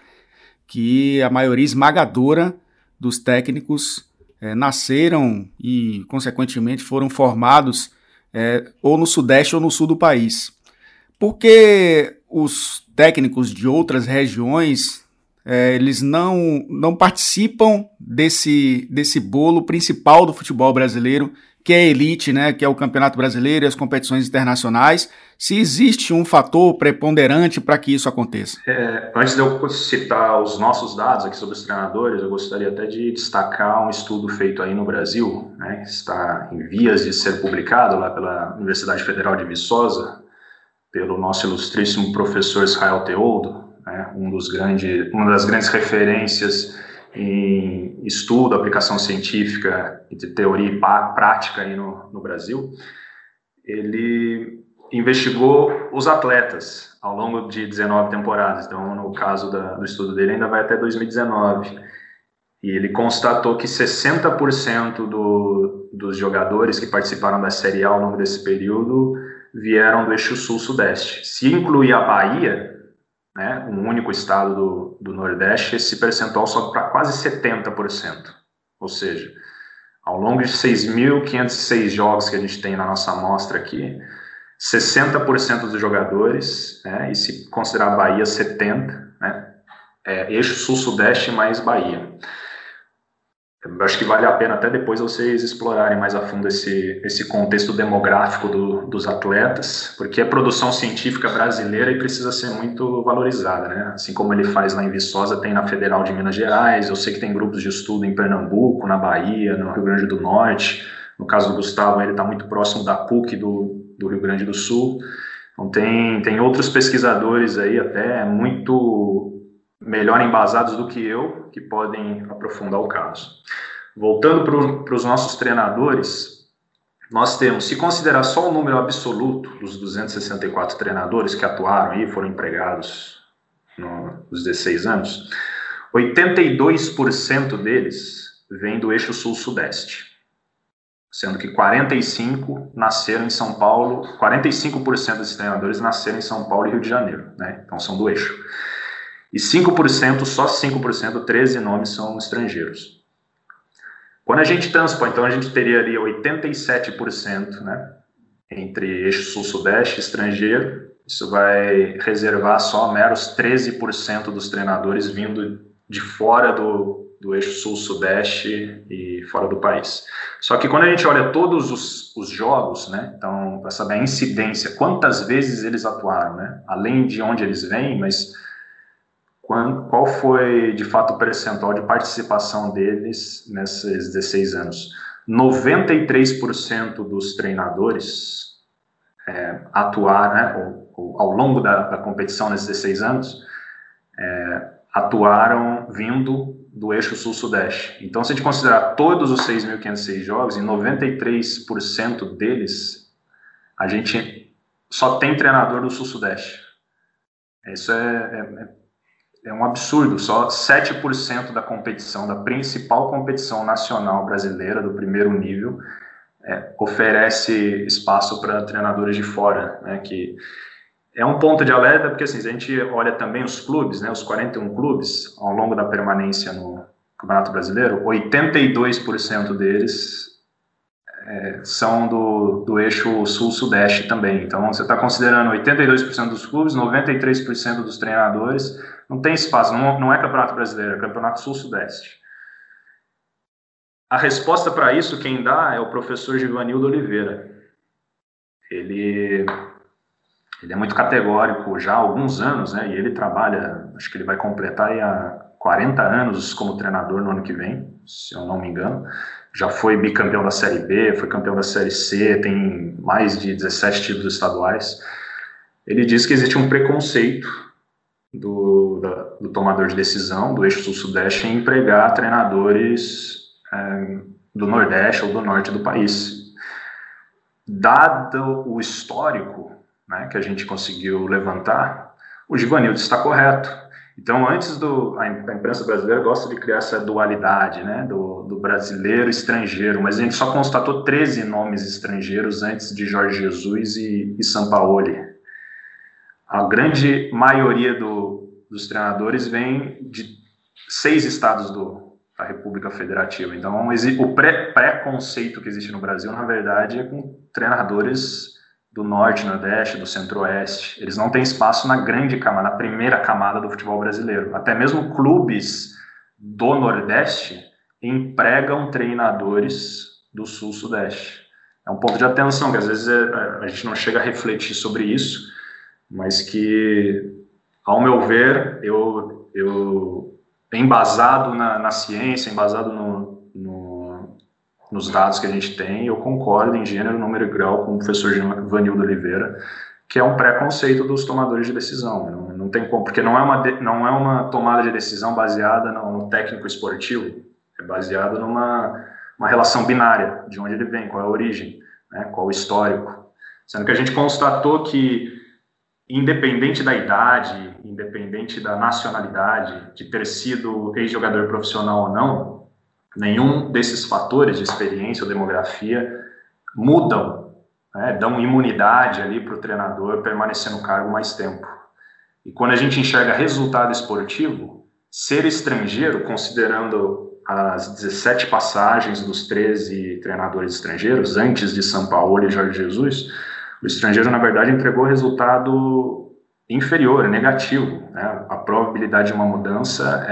que a maioria esmagadora dos técnicos nasceram e, consequentemente, foram formados ou no Sudeste ou no Sul do país. Porque os técnicos de outras regiões, eles não participam desse bolo principal do futebol brasileiro, que é a elite, né, que é o Campeonato Brasileiro e as competições internacionais. Se existe um fator preponderante para que isso aconteça? Antes de eu citar os nossos dados aqui sobre os treinadores, eu gostaria até de destacar um estudo feito aí no Brasil, né, que está em vias de ser publicado lá pela Universidade Federal de Viçosa, pelo nosso ilustríssimo professor Israel Teoldo, né, uma das grandes referências em estudo, aplicação científica, de teoria e prática aí no Brasil. Ele investigou os atletas ao longo de 19 temporadas, então no caso do estudo dele ainda vai até 2019, e ele constatou que 60% dos jogadores que participaram da Série A ao longo desse período vieram do eixo sul-sudeste. Se incluir a Bahia, né, um único estado do Nordeste, esse percentual sobe para quase 70%. Ou seja, ao longo de 6.506 jogos que a gente tem na nossa amostra aqui, 60% dos jogadores, né, e se considerar a Bahia, 70%, né, eixo sul-sudeste mais Bahia. Eu acho que vale a pena até depois vocês explorarem mais a fundo esse contexto demográfico dos atletas, porque é produção científica brasileira e precisa ser muito valorizada, né? Assim como ele faz lá em Viçosa, tem na Federal de Minas Gerais, eu sei que tem grupos de estudo em Pernambuco, na Bahia, no Rio Grande do Norte, no caso do Gustavo, ele está muito próximo da PUC do Rio Grande do Sul, então tem outros pesquisadores aí até muito melhor embasados do que eu, que podem aprofundar o caso. Voltando para os nossos treinadores, nós temos, se considerar só o número absoluto dos 264 treinadores que atuaram e foram empregados nos 16 anos, 82% deles vêm do eixo sul-sudeste, sendo que 45% desses treinadores nasceram em São Paulo e Rio de Janeiro, né? Então são do eixo. E 5%, só 5%, 13 nomes são estrangeiros. Quando a gente transpõe, então a gente teria ali 87%, né, entre eixo sul-sudeste e estrangeiro. Isso vai reservar só meros 13% dos treinadores vindo de fora do eixo sul-sudeste e fora do país. Só que quando a gente olha todos os jogos, né, então para saber a incidência, quantas vezes eles atuaram, né, além de onde eles vêm, mas qual foi, de fato, o percentual de participação deles nesses 16 anos? 93% dos treinadores atuaram, né, ao longo da competição nesses 16 anos, atuaram vindo do eixo sul-sudeste. Então, se a gente considerar todos os 6.506 jogos, em 93% deles, a gente só tem treinador do sul-sudeste. Isso é um absurdo, só 7% da competição, da principal competição nacional brasileira, do primeiro nível, oferece espaço para treinadores de fora, né, que é um ponto de alerta, porque assim, a gente olha também os clubes, né, os 41 clubes, ao longo da permanência no Campeonato Brasileiro, 82% deles são do eixo sul-sudeste também. Então, você está considerando 82% dos clubes, 93% dos treinadores, não tem espaço, não é Campeonato Brasileiro, é Campeonato Sul-Sudeste. A resposta para isso, quem dá, é o professor Givanildo Oliveira. Ele é muito categórico já há alguns anos, né, e ele trabalha, acho que ele vai completar aí 40 anos como treinador no ano que vem, se eu não me engano. Já foi bicampeão da Série B, foi campeão da Série C, tem mais de 17 títulos estaduais. Ele diz que existe um preconceito do tomador de decisão do eixo sul-sudeste em empregar treinadores do nordeste ou do norte do país. Dado o histórico, né, que a gente conseguiu levantar, o Givanildo está correto. Então, a imprensa brasileira gosta de criar essa dualidade, né, do brasileiro estrangeiro, mas a gente só constatou 13 nomes estrangeiros antes de Jorge Jesus e Sampaoli. A grande maioria dos treinadores vem de 6 estados da República Federativa. Então, o preconceito que existe no Brasil, na verdade, é com treinadores do norte, nordeste, do centro-oeste. Eles não têm espaço na grande camada, na primeira camada do futebol brasileiro. Até mesmo clubes do nordeste empregam treinadores do sul-sudeste. É um ponto de atenção, que às vezes a gente não chega a refletir sobre isso, mas que, ao meu ver, eu embasado na ciência, embasado nos dados que a gente tem, eu concordo em gênero, número e grau com o professor Givanildo Oliveira, que é um preconceito dos tomadores de decisão. Não tem como, porque não é uma tomada de decisão baseada no técnico esportivo, é baseada numa relação binária, de onde ele vem, qual é a origem, né, qual o histórico. Sendo que a gente constatou que, independente da idade, independente da nacionalidade, de ter sido ex-jogador profissional ou não, nenhum desses fatores de experiência ou demografia mudam, né, dão imunidade ali para o treinador permanecer no cargo mais tempo. E quando a gente enxerga resultado esportivo, ser estrangeiro, considerando as 17 passagens dos 13 treinadores estrangeiros, antes de Sampaoli e Jorge Jesus, o estrangeiro, na verdade, entregou resultado inferior, negativo, né? A probabilidade de uma mudança,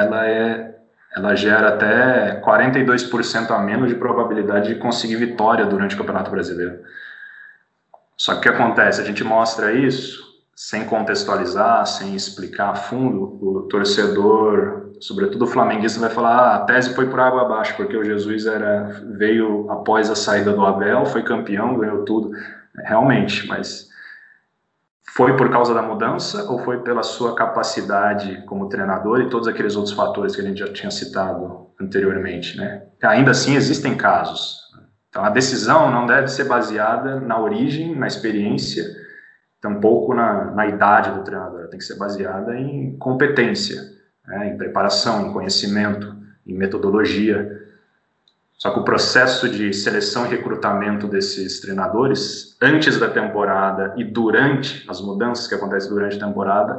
ela gera até 42% a menos de probabilidade de conseguir vitória durante o Campeonato Brasileiro. Só que o que acontece? A gente mostra isso sem contextualizar, sem explicar a fundo. O torcedor, sobretudo o flamenguista, vai falar: ah, a tese foi por água abaixo, porque o Jesus veio após a saída do Abel, foi campeão, ganhou tudo. Realmente, mas foi por causa da mudança ou foi pela sua capacidade como treinador e todos aqueles outros fatores que a gente já tinha citado anteriormente, né? Ainda assim, existem casos. Então, a decisão não deve ser baseada na origem, na experiência, tampouco na idade do treinador. Tem que ser baseada em competência, né? Em preparação, em conhecimento, em metodologia. Só que o processo de seleção e recrutamento desses treinadores, antes da temporada e durante as mudanças que acontecem durante a temporada,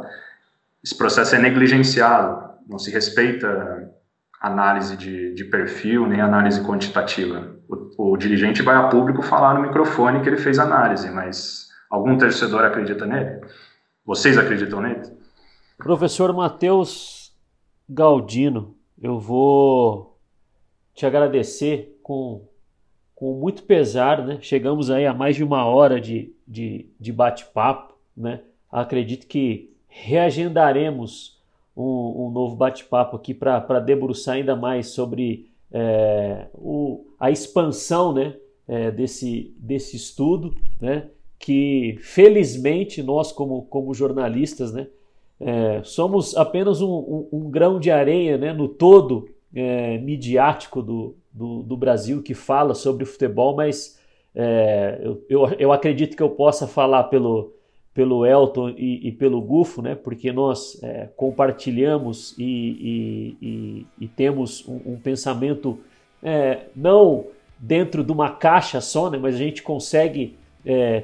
esse processo é negligenciado, não se respeita análise de perfil, nem análise quantitativa. O dirigente vai a público falar no microfone que ele fez análise, mas algum torcedor acredita nele? Vocês acreditam nele? Professor Matheus Galdino, eu vou te agradecer com muito pesar, né? Chegamos aí a mais de 1 hora de bate-papo, né? Acredito que reagendaremos um novo bate-papo aqui para debruçar ainda mais sobre a expansão, né, desse estudo, né, que felizmente nós como jornalistas, né, somos apenas um grão de areia, né, no todo midiático do Brasil, que fala sobre o futebol, mas eu acredito que eu possa falar pelo Elton e pelo Gufo, né, porque nós compartilhamos e temos um pensamento não dentro de uma caixa só, né, mas a gente consegue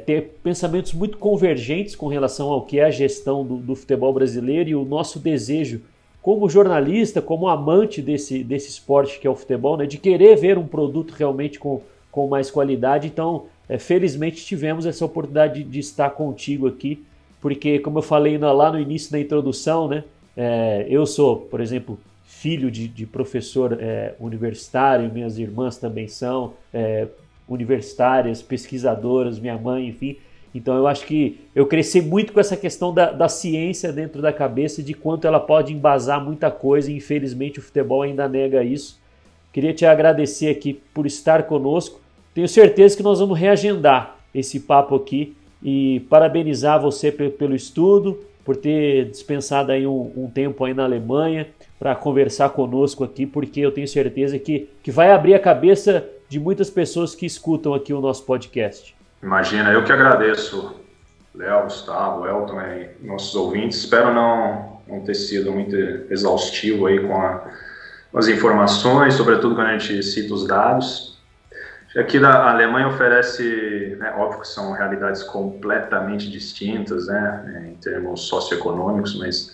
ter pensamentos muito convergentes com relação ao que é a gestão do futebol brasileiro e o nosso desejo como jornalista, como amante desse esporte que é o futebol, né, de querer ver um produto realmente com mais qualidade. Então, felizmente tivemos essa oportunidade de estar contigo aqui, porque, como eu falei lá no início da introdução, né, eu sou, por exemplo, filho de professor universitário, minhas irmãs também são universitárias, pesquisadoras, minha mãe, enfim. Então eu acho que eu cresci muito com essa questão da ciência dentro da cabeça, de quanto ela pode embasar muita coisa, e infelizmente o futebol ainda nega isso. Queria te agradecer aqui por estar conosco. Tenho certeza que nós vamos reagendar esse papo aqui e parabenizar você pelo estudo, por ter dispensado aí um tempo aí na Alemanha para conversar conosco aqui, porque eu tenho certeza que vai abrir a cabeça de muitas pessoas que escutam aqui o nosso podcast. Imagina, eu que agradeço, Léo, Gustavo, Elton e nossos ouvintes. Espero não ter sido muito exaustivo aí com as informações, sobretudo quando a gente cita os dados. Aqui da Alemanha oferece, né, óbvio que são realidades completamente distintas, né, em termos socioeconômicos, mas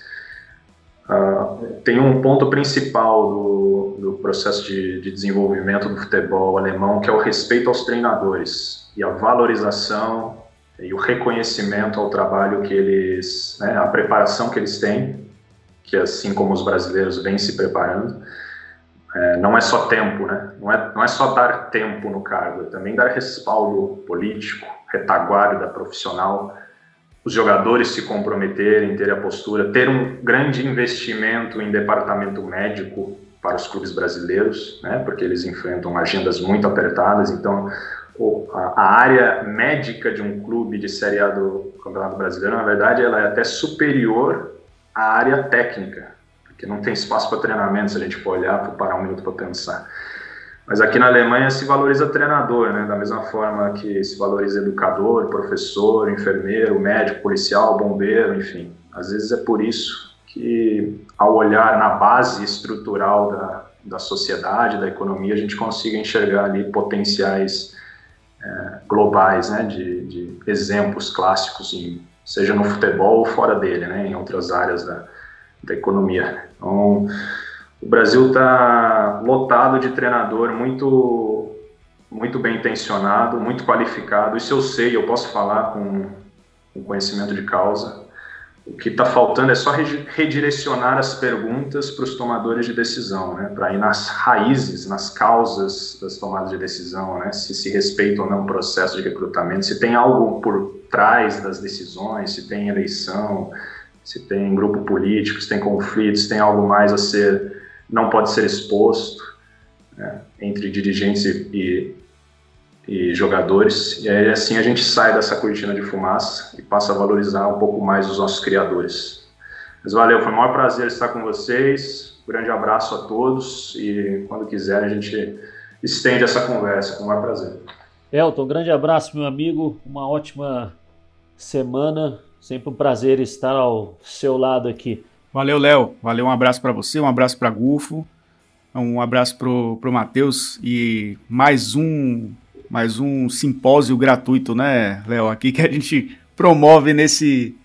tem um ponto principal do processo de desenvolvimento do futebol alemão, que é o respeito aos treinadores e a valorização e o reconhecimento ao trabalho que eles, né, a preparação que eles têm, que assim como os brasileiros vêm se preparando, não é só tempo, né? Não é só dar tempo no cargo, é também dar respaldo político, retaguarda profissional, os jogadores se comprometerem, terem a postura, ter um grande investimento em departamento médico para os clubes brasileiros, né? Porque eles enfrentam agendas muito apertadas, então a área médica de um clube de Série A do Campeonato Brasileiro, na verdade, ela é até superior à área técnica, porque não tem espaço para treinamento, se a gente for olhar, vou parar um minuto para pensar. Mas aqui na Alemanha se valoriza treinador, né? Da mesma forma que se valoriza educador, professor, enfermeiro, médico, policial, bombeiro, enfim. Às vezes é por isso que, ao olhar na base estrutural da sociedade, da economia, a gente consiga enxergar ali potenciais globais, né? De exemplos clássicos, seja no futebol ou fora dele, né? Em outras áreas da economia. Então, o Brasil está lotado de treinador muito, muito bem intencionado, muito qualificado. Isso eu sei, eu posso falar com conhecimento de causa. O que está faltando é só redirecionar as perguntas para os tomadores de decisão, né? Para ir nas raízes, nas causas das tomadas de decisão, né? Se respeita ou não o processo de recrutamento, se tem algo por trás das decisões, se tem eleição, se tem grupo político, se tem conflitos, se tem algo mais a ser, não pode ser exposto, né, entre dirigentes e jogadores. E aí, assim, a gente sai dessa cortina de fumaça e passa a valorizar um pouco mais os nossos criadores. Mas valeu, foi um maior prazer estar com vocês, um grande abraço a todos e quando quiser a gente estende essa conversa, com o maior prazer. Elton, grande abraço, meu amigo, uma ótima semana. Sempre um prazer estar ao seu lado aqui. Valeu, Léo. Valeu, um abraço para você, um abraço para Gufo, um abraço pro Matheus e mais um simpósio gratuito, né, Léo? Aqui que a gente promove nesse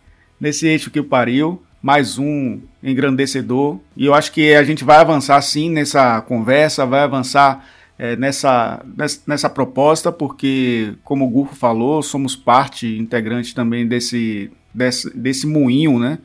Eixo que Pariu, mais um engrandecedor. E eu acho que a gente vai avançar sim nessa conversa, vai avançar nessa proposta, porque, como o Gufo falou, somos parte integrante também desse moinho, né?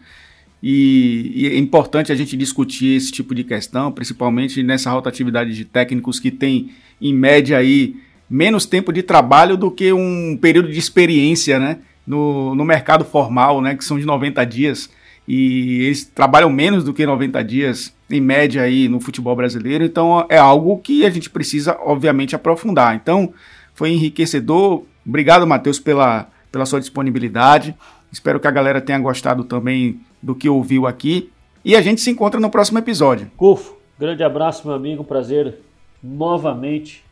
E é importante a gente discutir esse tipo de questão, principalmente nessa rotatividade de técnicos que tem, em média, aí, menos tempo de trabalho do que um período de experiência, né? No mercado formal, né? Que são de 90 dias, e eles trabalham menos do que 90 dias, em média, aí, no futebol brasileiro. Então, é algo que a gente precisa, obviamente, aprofundar. Então, foi enriquecedor. Obrigado, Matheus, pela sua disponibilidade. Espero que a galera tenha gostado também do que ouviu aqui. E a gente se encontra no próximo episódio. Cufo, grande abraço, meu amigo. Prazer novamente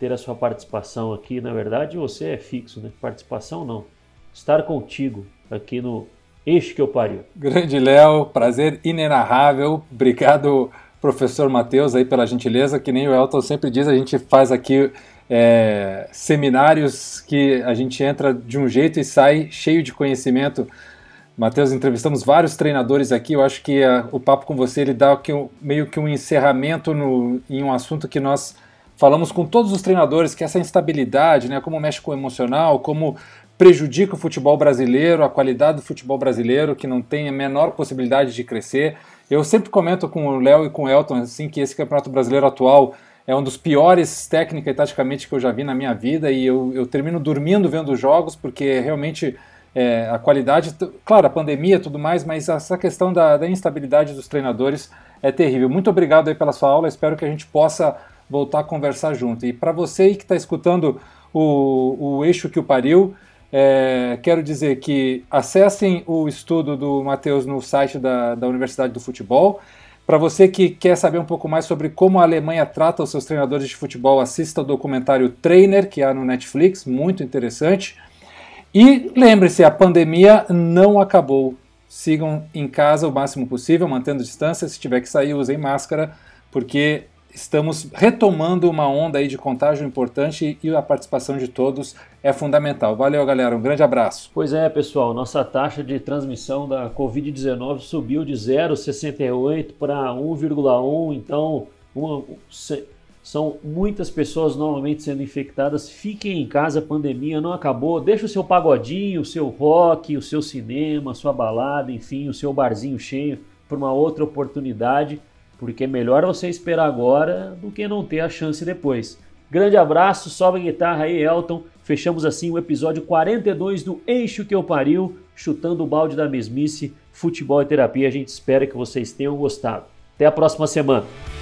ter a sua participação aqui. Na verdade, você é fixo, né? Participação não. Estar contigo aqui no Eixo que Eu Pariu. Grande Léo, prazer inenarrável. Obrigado, professor Matheus, aí pela gentileza. Que nem o Elton sempre diz, a gente faz aqui... seminários que a gente entra de um jeito e sai cheio de conhecimento. Matheus, entrevistamos vários treinadores aqui, eu acho que o papo com você ele dá meio que um encerramento em um assunto que nós falamos com todos os treinadores, que é essa instabilidade, né, como mexe com o emocional, como prejudica o futebol brasileiro, a qualidade do futebol brasileiro, que não tem a menor possibilidade de crescer. Eu sempre comento com o Léo e com o Elton assim, que esse Campeonato Brasileiro atual É um dos piores técnica e taticamente que eu já vi na minha vida, e eu termino dormindo vendo os jogos, porque realmente a qualidade, claro, a pandemia e tudo mais, mas essa questão da instabilidade dos treinadores é terrível. Muito obrigado aí pela sua aula, espero que a gente possa voltar a conversar junto. E para você aí que está escutando o Eixo que o Pariu, quero dizer que acessem o estudo do Matheus no site da Universidade do Futebol. Para você que quer saber um pouco mais sobre como a Alemanha trata os seus treinadores de futebol, assista o documentário Trainer, que há no Netflix, muito interessante. E lembre-se, a pandemia não acabou. Sigam em casa o máximo possível, mantendo distância. Se tiver que sair, usem máscara, porque estamos retomando uma onda aí de contágio importante e a participação de todos é fundamental. Valeu, galera. Um grande abraço. Pois é, pessoal. Nossa taxa de transmissão da Covid-19 subiu de 0,68 para 1,1. Então, são muitas pessoas novamente sendo infectadas. Fiquem em casa, a pandemia não acabou. Deixa o seu pagodinho, o seu rock, o seu cinema, a sua balada, enfim, o seu barzinho cheio para uma outra oportunidade. Porque é melhor você esperar agora do que não ter a chance depois. Grande abraço, sobe a guitarra aí, Elton. Fechamos assim o episódio 42 do Eixo que eu Pariu, chutando o balde da mesmice, futebol e terapia. A gente espera que vocês tenham gostado. Até a próxima semana.